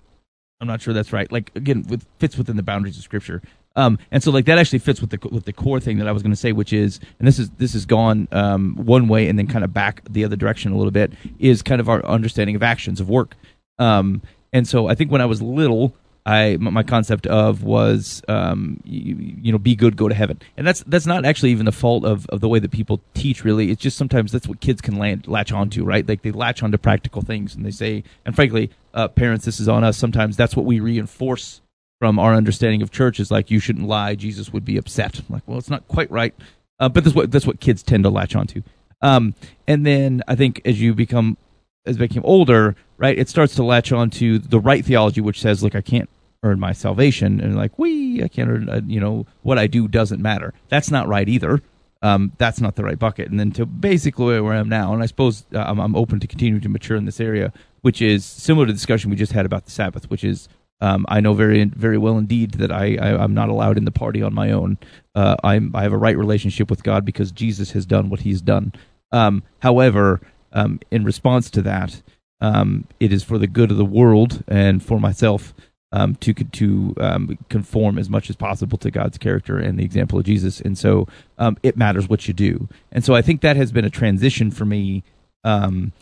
I'm not sure that's right. Like again, with fits within the boundaries of Scripture, um, and so like that actually fits with the with the core thing that I was going to say, which is, and this is this has gone um, one way and then kind of back the other direction a little bit, is kind of our understanding of actions of work. Um, and so I think when I was little, I my concept of was um, you, you know be good, go to heaven, and that's that's not actually even the fault of, of the way that people teach. Really, it's just sometimes that's what kids can land, latch onto, right? Like they latch onto practical things, and they say, and frankly, uh, parents, this is on us. Sometimes that's what we reinforce from our understanding of church is like you shouldn't lie. Jesus would be upset. I'm like, well, it's not quite right, uh, but that's what that's what kids tend to latch onto. Um, and then I think as you become as they became older, right, it starts to latch on to the right theology, which says, look, I can't earn my salvation, and like, wee, I can't earn, uh, you know, what I do doesn't matter. That's not right either. Um, that's not the right bucket. And then to basically where I am now, and I suppose uh, I'm, I'm open to continue to mature in this area, which is similar to the discussion we just had about the Sabbath, which is um, I know very very well indeed that I, I, I'm not allowed in the party on my own. Uh, I'm, I have a right relationship with God because Jesus has done what he's done. Um, however... Um, in response to that, um, it is for the good of the world and for myself um, to to um, conform as much as possible to God's character and the example of Jesus. And so um, it matters what you do. And so I think that has been a transition for me, um,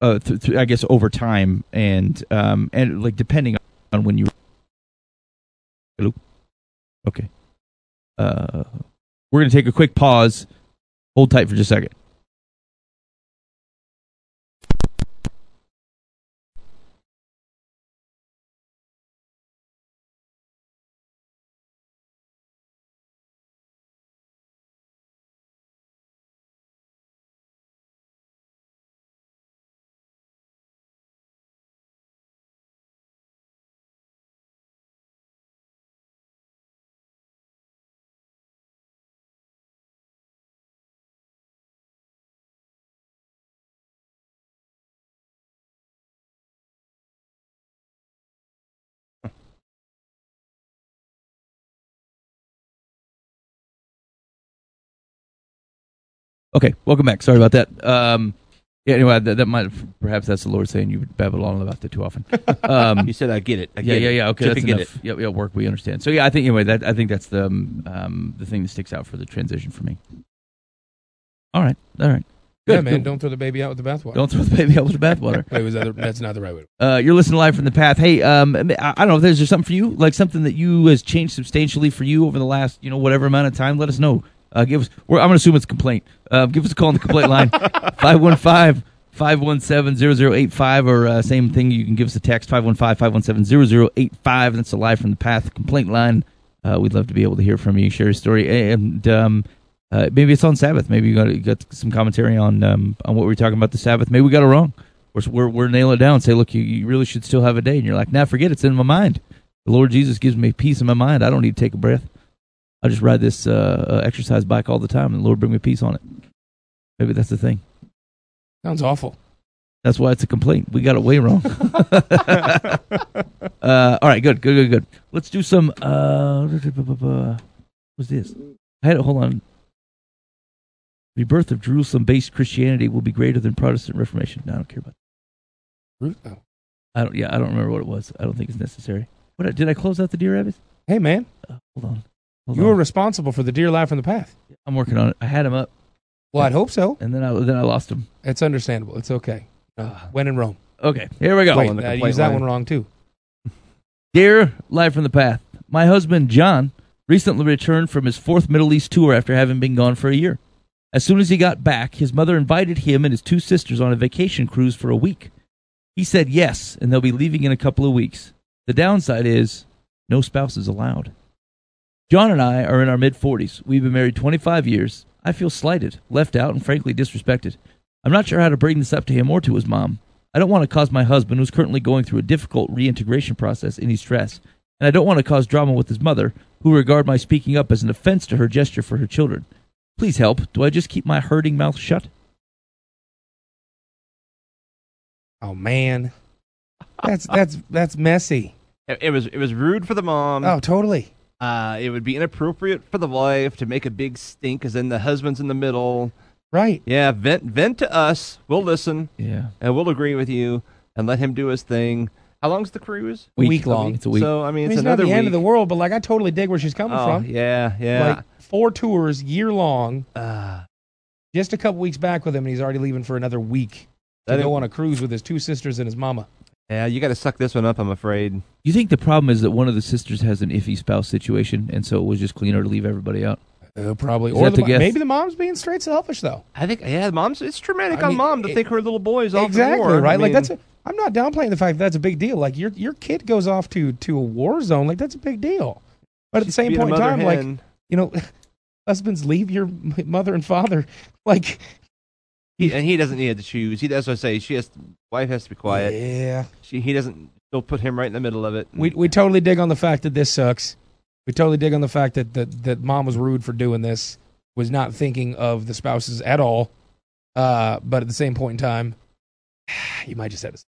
uh, th- th- I guess, over time. And, um, and like, depending on when you... Hello? Okay. Uh, we're going to take a quick pause. Hold tight for just a second. Okay, welcome back. Sorry about that. Um, yeah, anyway, that, that might have, perhaps that's the Lord saying you babble on about that too often. Um, you said I get it. I get yeah, yeah, yeah. Okay, Tiffy, that's get enough. It. Yeah, yeah, work. We understand. So yeah, I think anyway. That I think that's the um, the thing that sticks out for the transition for me. All right, all right. Good, yeah, man. Good. Don't throw the baby out with the bathwater. Don't throw the baby out with the bathwater. Wait, was that, that's not the right way. Uh, you're listening live from the path. Hey, um, I, I don't know. If there's there something for you, like something that you has changed substantially for you over the last, you know, whatever amount of time. Let us know. Uh, give us. We're, I'm going to assume it's complaint. Uh, give us a call on the complaint line, five one five, five one seven, zero zero eight five, or uh, same thing, you can give us a text, five one five, five one seven, zero zero eight five. That's the Live from the Path complaint line. Uh, we'd love to be able to hear from you, share your story, and um, uh, maybe it's on Sabbath. Maybe you got, you got some commentary on um, on what we were talking about the Sabbath. Maybe we got it wrong. We're we're, we're nailing it down. Say, look, you, you really should still have a day, and you're like, nah, forget it. It's in my mind. The Lord Jesus gives me peace in my mind. I don't need to take a breath. I just ride this uh, exercise bike all the time, and the Lord bring me peace on it. Maybe that's the thing. Sounds awful. That's why it's a complaint. We got it way wrong. uh, all right, good, good, good, good. Let's do some. Uh, what's this? I had it. Hold on. The birth of Jerusalem-based Christianity will be greater than Protestant Reformation. No, I don't care about that. Oh. I don't. Yeah, I don't remember what it was. I don't think it's necessary. What did I close out the Dear Rabbits? Hey, man. Uh, hold on. Hold you on. Were responsible for the Dear Life on the Path. I'm working on it. I had him up. Well, I'd hope so. And then I then I lost him. It's understandable. It's okay. Uh, when in Rome. Okay, here we go. Wait, I used that line. one wrong, too. Dear Live From The Path, my husband, John, recently returned from his fourth Middle East tour after having been gone for a year. As soon as he got back, his mother invited him and his two sisters on a vacation cruise for a week. He said yes, and they'll be leaving in a couple of weeks. The downside is no spouses allowed. John and I are in our mid-forties. We've been married twenty-five years. I feel slighted, left out, and frankly disrespected. I'm not sure how to bring this up to him or to his mom. I don't want to cause my husband, who's currently going through a difficult reintegration process, any stress. And I don't want to cause drama with his mother, who regard my speaking up as an offense to her gesture for her children. Please help. Do I just keep my hurting mouth shut? Oh, man. That's that's that's messy. It, it was it was rude for the mom. Oh, totally. Uh, it would be inappropriate for the wife to make a big stink, because then the husband's in the middle. Right. Yeah, vent vent to us. We'll listen. Yeah. And we'll agree with you and let him do his thing. How long's the cruise? Week, week long. Week. It's a week. So, I mean, I mean it's, it's another not the week. End of the world, but like I totally dig where she's coming oh, from. Yeah, yeah. Like four tours, year long. Uh, just a couple weeks back with him, and he's already leaving for another week to go on a cruise with his two sisters and his mama. Yeah, you got to suck this one up, I'm afraid. You think the problem is that one of the sisters has an iffy spouse situation, and so it was just cleaner to leave everybody out? Uh, probably, or the, maybe the mom's being straight selfish though. I think, yeah, mom's it's traumatic I on mean, mom to it, think her little boy is off exactly the war. Right. I mean, like that's a, I'm not downplaying the fact that that's a big deal. Like your your kid goes off to, to a war zone, like that's a big deal. But at the same point in time, hen. like you know, husbands, leave your mother and father. Like, he, and he doesn't need to choose. He that's what I say. She has wife has to be quiet. Yeah, she he doesn't. They'll put him right in the middle of it. We we totally dig on the fact that this sucks. We totally dig on the fact that, that that mom was rude for doing this, was not thinking of the spouses at all. Uh, but at the same point in time, you might just have to say,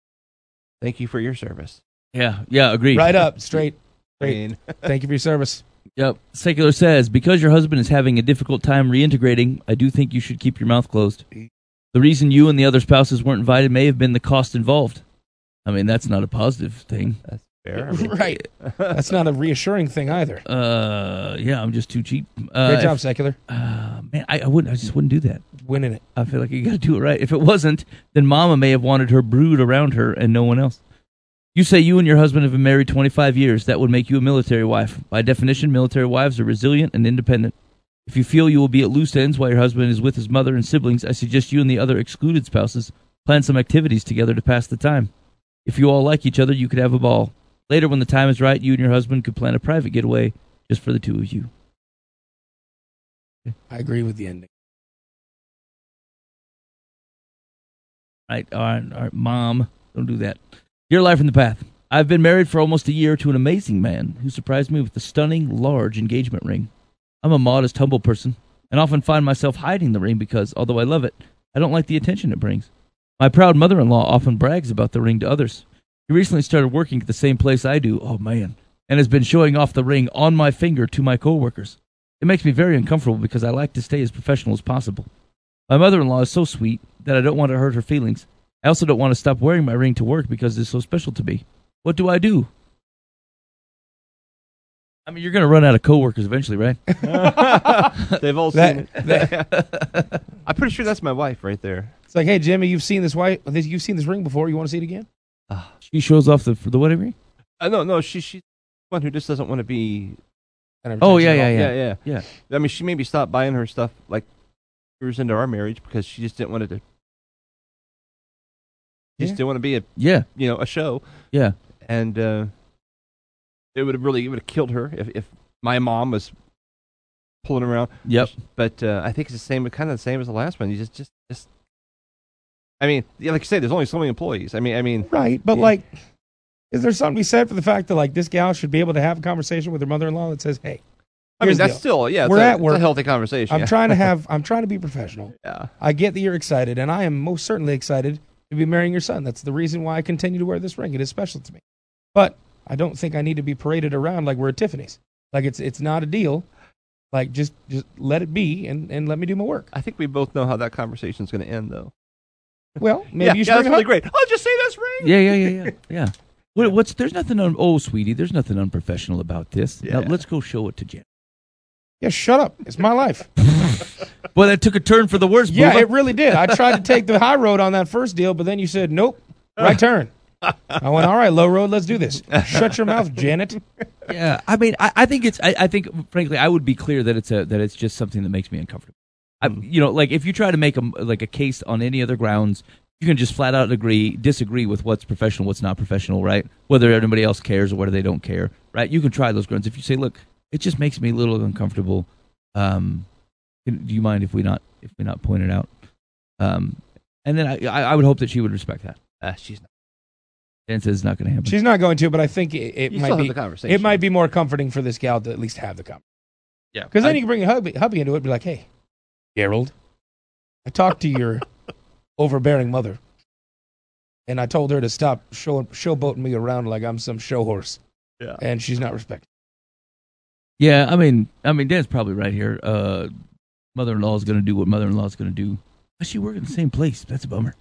thank you for your service. Yeah, yeah, agreed. Right up, straight. straight. Thank you for your service. Yep. Secular says, because your husband is having a difficult time reintegrating, I do think you should keep your mouth closed. The reason you and the other spouses weren't invited may have been the cost involved. I mean, that's not a positive thing. That's fair. Right. That's not a reassuring thing either. Uh, yeah, I'm just too cheap. Uh, Great job, if, Secular. Uh, man, I, I wouldn't. I just wouldn't do that. Winning it. I feel like you got to do it right. If it wasn't, then Mama may have wanted her brood around her and no one else. You say you and your husband have been married twenty-five years. That would make you a military wife. By definition, military wives are resilient and independent. If you feel you will be at loose ends while your husband is with his mother and siblings, I suggest you and the other excluded spouses plan some activities together to pass the time. If you all like each other, you could have a ball. Later, when the time is right, you and your husband could plan a private getaway just for the two of you. Okay. I agree with the ending. All right, all right, all right, Mom, don't do that. Dear Life from the Path, I've been married for almost a year to an amazing man who surprised me with a stunning, large engagement ring. I'm a modest, humble person and often find myself hiding the ring because, although I love it, I don't like the attention it brings. My proud mother-in-law often brags about the ring to others. He recently started working at the same place I do, oh man, and has been showing off the ring on my finger to my coworkers. It makes me very uncomfortable because I like to stay as professional as possible. My mother-in-law is so sweet that I don't want to hurt her feelings. I also don't want to stop wearing my ring to work because it's so special to me. What do I do? I mean, you're going to run out of coworkers eventually, right? They've all seen that, it. That. I'm pretty sure that's my wife right there. It's like, hey, Jimmy, you've seen this wife, you've seen this ring before. You want to see it again? Uh, she shows off the the wedding ring? Uh, no, no, she, she's one who just doesn't want to be... Oh, yeah, yeah, yeah, yeah, yeah, yeah. I mean, she made me stop buying her stuff like years into our marriage because she just didn't want it to... She yeah. just didn't want to be a, yeah. you know, a show. Yeah. And uh, it would have really, it would have killed her if, if my mom was pulling around. Yep. But uh, I think it's the same, kind of the same as the last one. You just, just, just. I mean, like you say, there's only so many employees. I mean, I mean, right? But yeah. like, is there something to be said for the fact that like this gal should be able to have a conversation with her mother-in-law that says, "Hey"? I mean, that's still yeah. We're at work. It's a healthy conversation. I'm yeah. trying to have. I'm trying to be professional. Yeah. I get that you're excited, and I am most certainly excited to be marrying your son. That's the reason why I continue to wear this ring. It is special to me. But I don't think I need to be paraded around like we're at Tiffany's. Like it's it's not a deal. Like just just let it be, and, and let me do my work. I think we both know how that conversation is going to end, though. Well, maybe yeah, you should. Yeah, that's really great. I'll just say this ring. Yeah, yeah, yeah, yeah, yeah. What, what's there's nothing. Un- oh, sweetie, there's nothing unprofessional about this. Yeah. Now let's go show it to Jen. Yeah, shut up. It's my life. Boy, that took a turn for the worse. Yeah, Bula. It really did. I tried to take the high road on that first deal, but then you said, nope, right turn. I went, all right, low road, let's do this. Shut your mouth, Janet. Yeah, I mean, I, I think it's, I, I think, frankly, I would be clear that it's a that it's just something that makes me uncomfortable. I, you know, like if you try to make a, like a case on any other grounds, you can just flat out agree, disagree with what's professional, what's not professional, right? Whether everybody else cares or whether they don't care, right? You can try those grounds. If you say, look, it just makes me a little uncomfortable. Um, do you mind if we not if we not point it out? Um, and then I, I would hope that she would respect that. Uh, she's not. Dan says it's not going to happen. She's not going to, but I think it, it might be it might be more comforting for this gal to at least have the conversation. Yeah, because then I, you can bring hubby, hubby into it, and be like, "Hey, Gerald, I talked to your overbearing mother, and I told her to stop showing showboating me around like I'm some show horse. Yeah, and she's not respected." Yeah, I mean, I mean, Dan's probably right here. Uh, mother-in-law is going to do what mother-in-law is going to do. But she worked in the same place. That's a bummer.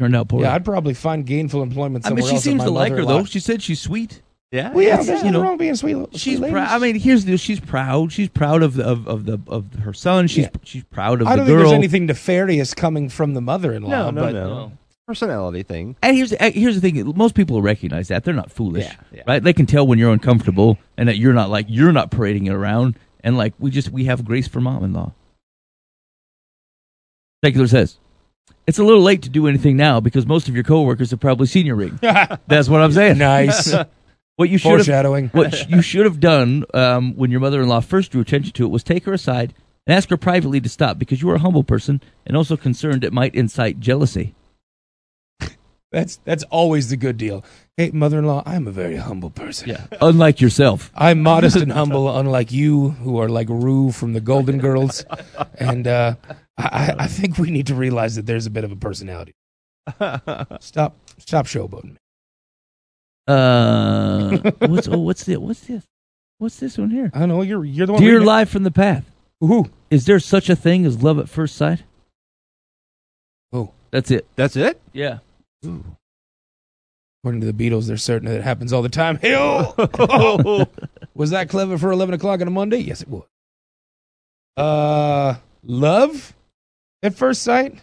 Turned out poor. Yeah, I'd probably find gainful employment somewhere else. I mean, she seems to like her, though. She said she's sweet. Yeah, well, yeah. There's nothing you know, wrong being sweet. She's proud. I mean, here's the she's proud. She's proud of the of, of the of her son. She's yeah. she's proud of the girl. I don't think there's anything nefarious coming from the mother-in-law. No, no, but, no. no. Personality thing. And here's here's the thing. Most people recognize that. They're not foolish, yeah, yeah. right? They can tell when you're uncomfortable and that you're not like you're not parading it around. And like we just we have grace for mom-in-law. Secular says it's a little late to do anything now because most of your coworkers have probably seen your ring. That's what I'm saying. Nice. What you should foreshadowing. Have, what you should have done um, when your mother-in-law first drew attention to it was take her aside and ask her privately to stop because you are a humble person and also concerned it might incite jealousy. That's that's always the good deal. Hey, mother-in-law, I'm a very humble person. Yeah. Unlike yourself. I'm modest and humble, unlike you, who are like Rue from The Golden Girls. And uh, I, I think we need to realize that there's a bit of a personality. Stop stop showboating me. Uh, what's, oh, what's, the, what's this? What's this one here? I don't know. You're, you're the one. Dear Live From The Path. Ooh. Is there such a thing as love at first sight? Oh. That's it. That's it? Yeah. Ooh. According to the Beatles, they're certain that it happens all the time. Hey, oh! Was that clever for eleven o'clock on a Monday? Yes, it was. Uh, love at first sight?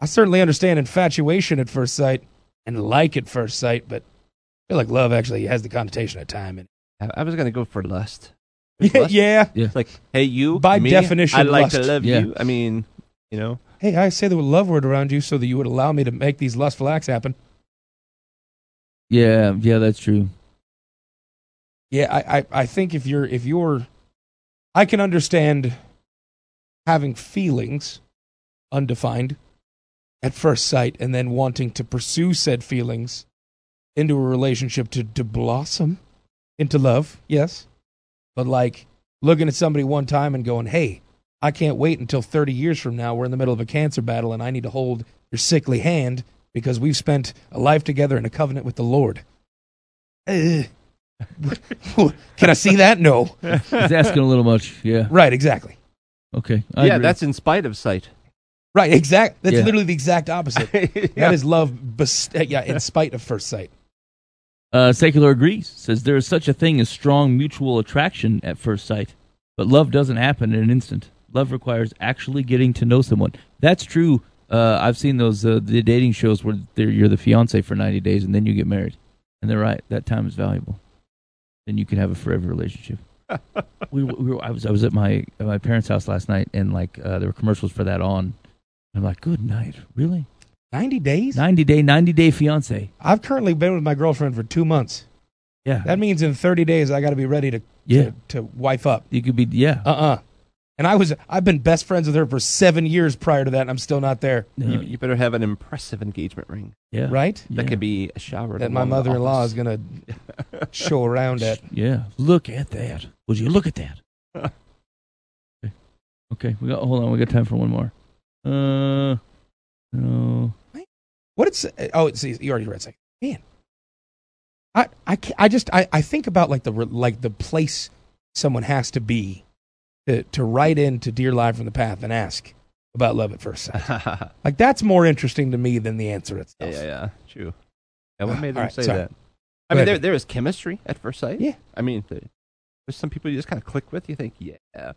I certainly understand infatuation at first sight and like at first sight, but I feel like love actually has the connotation of time. In it. I was going to go for lust. Yeah, lust? Yeah. Yeah. It's like, hey, you, by me, definition, I'd like lust. to love yeah. you. I mean, you know. Hey, I say the love word around you so that you would allow me to make these lustful acts happen. Yeah, yeah, that's true. Yeah, I, I, I think if you're, if you're, I can understand having feelings undefined at first sight and then wanting to pursue said feelings into a relationship to, to blossom into love, yes. But like looking at somebody one time and going, hey, I can't wait until thirty years from now we're in the middle of a cancer battle and I need to hold your sickly hand because we've spent a life together in a covenant with the Lord. Uh, can I see that? No. He's asking a little much, yeah. Right, exactly. Okay. I yeah, agree. That's in spite of sight. Right, exact. That's yeah. literally the exact opposite. yeah. That is love best- yeah, in spite of first sight. Uh, secular agrees. Says there is such a thing as strong mutual attraction at first sight, but love doesn't happen in an instant. Love requires actually getting to know someone. That's true. Uh, I've seen those uh, the dating shows where you're the fiance for ninety days and then you get married. And they're right. That time is valuable. Then you can have a forever relationship. we, we were, I was I was at my at my parents' house last night and like uh, there were commercials for that on. I'm like, good night. Really? ninety days? ninety day, ninety day fiance. I've currently been with my girlfriend for two months. Yeah. That means in thirty days I got to be ready to yeah. to, to wife up. You could be, yeah. Uh-uh. And I was, I've been best friends with her for seven years prior to that, and I'm still not there. No. You, you better have an impressive engagement ring. Yeah. Right? That yeah. could be a shower. That my mother-in-law is going to show around at. Yeah. Look at that. Would you look at that? Okay. Okay. We got, hold on. We got time for one more. Uh, no. What it's, oh, it's, you already read second. Man. I, I, I just, I, I think about like the, like the place someone has to be. To, to write in to Dear Live from the Path and ask about love at first sight. Like, that's more interesting to me than the answer itself. Yeah, yeah, yeah. True. Yeah, what uh, made them right, say sorry. that? I Go mean, ahead. there there is chemistry at first sight. Yeah. I mean, there's some people you just kind of click with. You think, yeah. All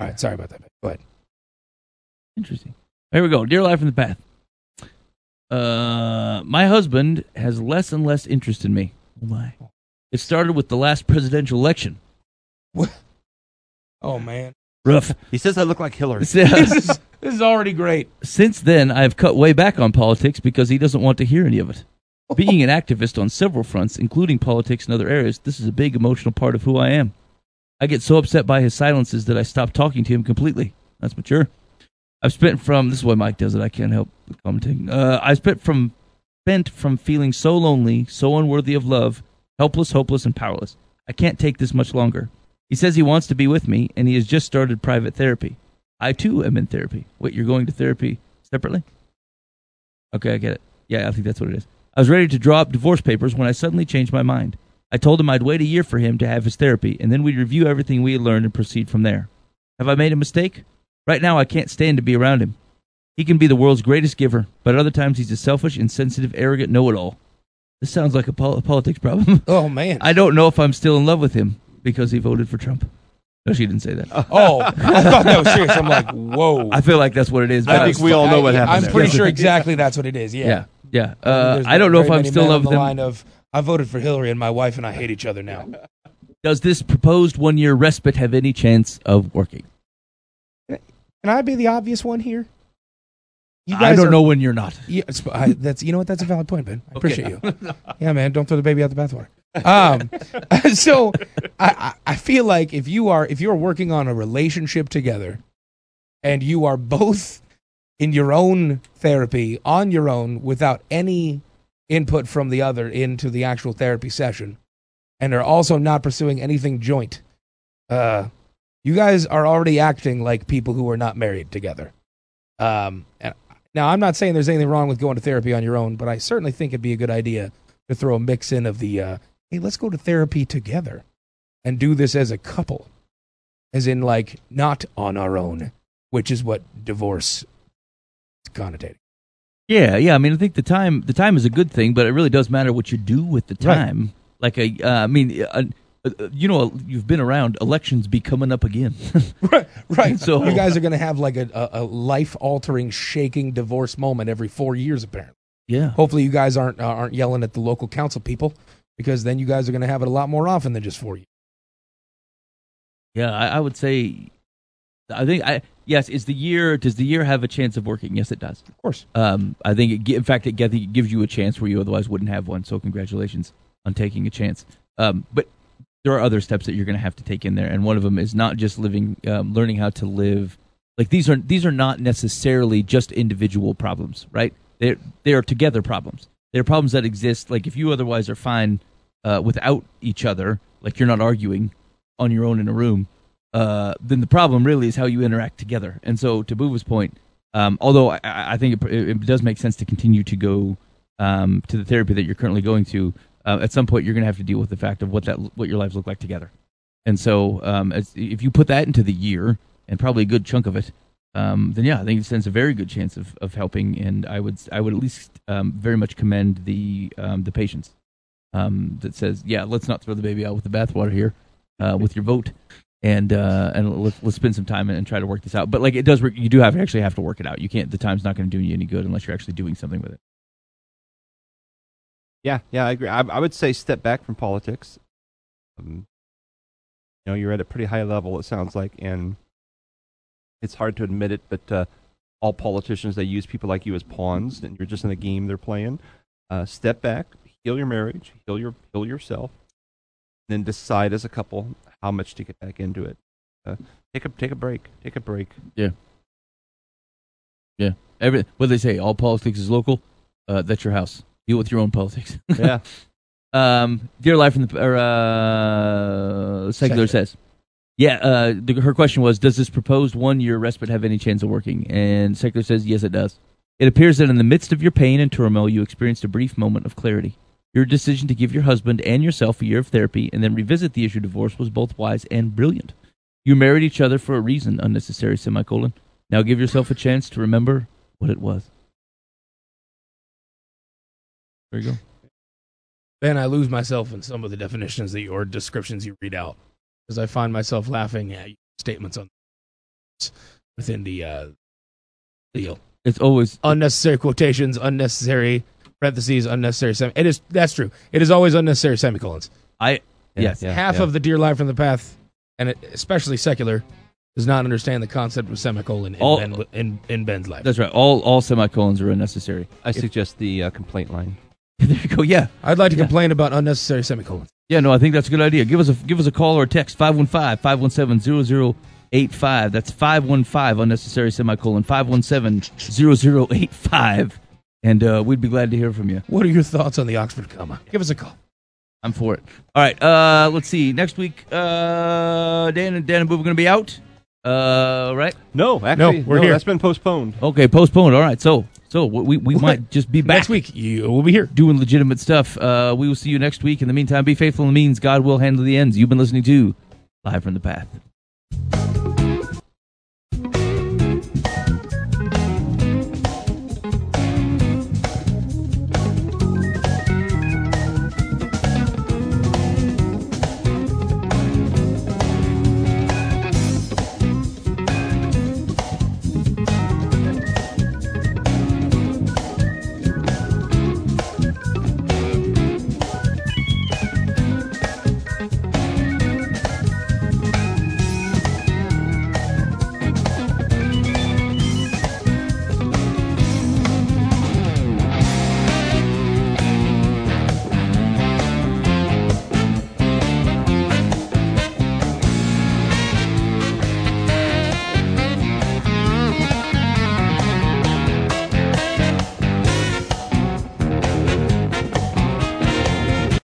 right, sorry about that. Go ahead. Interesting. Here we go. Dear Live from the Path. Uh, my husband has less and less interest in me. Oh, my. It started with the last presidential election. What? Oh, man. Rough. He says I look like Hillary. this, is, this is already great. Since then, I have cut way back on politics because he doesn't want to hear any of it. Being an activist on several fronts, including politics and other areas, this is a big emotional part of who I am. I get so upset by his silences that I stop talking to him completely. That's mature. I've spent from... This is why Mike does it. I can't help commenting. Uh, I've spent from, spent from feeling so lonely, so unworthy of love, helpless, hopeless, and powerless. I can't take this much longer. He says he wants to be with me, and he has just started private therapy. I, too, am in therapy. Wait, you're going to therapy separately? Okay, I get it. Yeah, I think that's what it is. I was ready to draw up divorce papers when I suddenly changed my mind. I told him I'd wait a year for him to have his therapy, and then we'd review everything we had learned and proceed from there. Have I made a mistake? Right now, I can't stand to be around him. He can be the world's greatest giver, but at other times, he's a selfish, insensitive, arrogant know-it-all. This sounds like a pol- politics problem. Oh, man. I don't know if I'm still in love with him. Because he voted for Trump. No, she didn't say that. Oh, I thought that was serious. I'm like, whoa. I feel like that's what it is. I think we all know I, what yeah, happened. I'm there. pretty yeah. sure exactly that's what it is. Yeah, yeah. yeah. Uh, I don't know if I'm still in love with him. Line of, I voted for Hillary, and my wife and I hate each other now. Does this proposed one-year respite have any chance of working? Can I be the obvious one here? You guys I don't are, know when you're not. Yeah, I, that's you know what. That's a valid point, Ben. I okay. appreciate you. Yeah, man. Don't throw the baby out the bathwater. um, so I, I feel like if you are if you're working on a relationship together and you are both in your own therapy on your own without any input from the other into the actual therapy session and are also not pursuing anything joint, uh, you guys are already acting like people who are not married together. Um, and now, I'm not saying there's anything wrong with going to therapy on your own, but I certainly think it'd be a good idea to throw a mix in of the... Uh, hey, let's go to therapy together and do this as a couple, as in, like, not on our own, which is what divorce is connotating. Yeah, yeah. I mean, I think the time the time is a good thing, but it really does matter what you do with the time. Right. Like, a, uh, I mean, a, a, you know, you've been around. Elections be coming up again. right, right. So you guys are going to have, like, a, a life-altering, shaking divorce moment every four years, apparently. Yeah. Hopefully you guys aren't, uh, aren't yelling at the local council people. Because then you guys are going to have it a lot more often than just for you. Yeah, I, I would say, I think, I yes, is the year, does the year have a chance of working? Yes, it does. Of course. Um, I think, it, in fact, it, it gives you a chance where you otherwise wouldn't have one. So congratulations on taking a chance. Um, but there are other steps that you're going to have to take in there. And one of them is not just living, um, learning how to live. Like these are, these are not necessarily just individual problems, right? They're, they are together problems. There are problems that exist, like if you otherwise are fine uh, without each other, like you're not arguing on your own in a room, uh, then the problem really is how you interact together. And so to Buva's point, um, although I, I think it, it does make sense to continue to go um, to the therapy that you're currently going to, uh, at some point you're going to have to deal with the fact of what that what your lives look like together. And so um, as, if you put that into the year, and probably a good chunk of it, Um, then yeah, I think it stands a very good chance of, of helping, and I would I would at least um, very much commend the um, the patience um, that says, yeah, let's not throw the baby out with the bathwater here uh, with your vote, and uh, and let's, let's spend some time and, and try to work this out. But like it does, you do have actually have to work it out. You can't. The time's not going to do you any good unless you're actually doing something with it. Yeah, yeah, I agree. I, I would say step back from politics. Um, you know, you're at a pretty high level. It sounds like, and it's hard to admit it, but uh, all politicians, they use people like you as pawns, and you're just in the game they're playing. Uh, step back, heal your marriage, heal your heal yourself, then decide as a couple how much to get back into it. Uh, take a take a break. Take a break. Yeah. Yeah. Every, what do they say? All politics is local. Uh, that's your house. Deal with your own politics. Yeah. Um, Dear Life in the or, uh, Secular says, yeah, uh, the, her question was, does this proposed one-year respite have any chance of working? And Secular says, yes, it does. It appears that in the midst of your pain and turmoil, you experienced a brief moment of clarity. Your decision to give your husband and yourself a year of therapy and then revisit the issue of divorce was both wise and brilliant. You married each other for a reason, unnecessary semicolon. Now give yourself a chance to remember what it was. There you go. Then I lose myself in some of the definitions that you, or descriptions you read out, because I find myself laughing at statements on within the uh, deal. It's always unnecessary quotations, unnecessary parentheses, unnecessary semi. It is that's true. It is always unnecessary semicolons. I yes, yeah, half yeah. of the Dear Life from the Path, and it, especially Secular, does not understand the concept of semicolon in, all, ben, in, in Ben's life. That's right. All all semicolons are unnecessary. I if, suggest the uh, complaint line. There you go. Yeah, I'd like to yeah. complain about unnecessary semicolons. Yeah, no, I think that's a good idea. Give us a give us a call or a text five one five, five one seven, zero zero eight five. That's five one five unnecessary semicolon five one seven, zero zero eight five, and uh, we'd be glad to hear from you. What are your thoughts on the Oxford comma? Give us a call. I'm for it. All right. Uh, let's see. Next week, uh, Dan and Dan and Boob are going to be out. Uh, right? No, actually, no, we're no, here. That's been postponed. Okay, postponed. All right. So. So we we what? might just be back. Next week, you will be here. Doing legitimate stuff. Uh, we will see you next week. In the meantime, be faithful in the means. God will handle the ends. You've been listening to Live from the Path.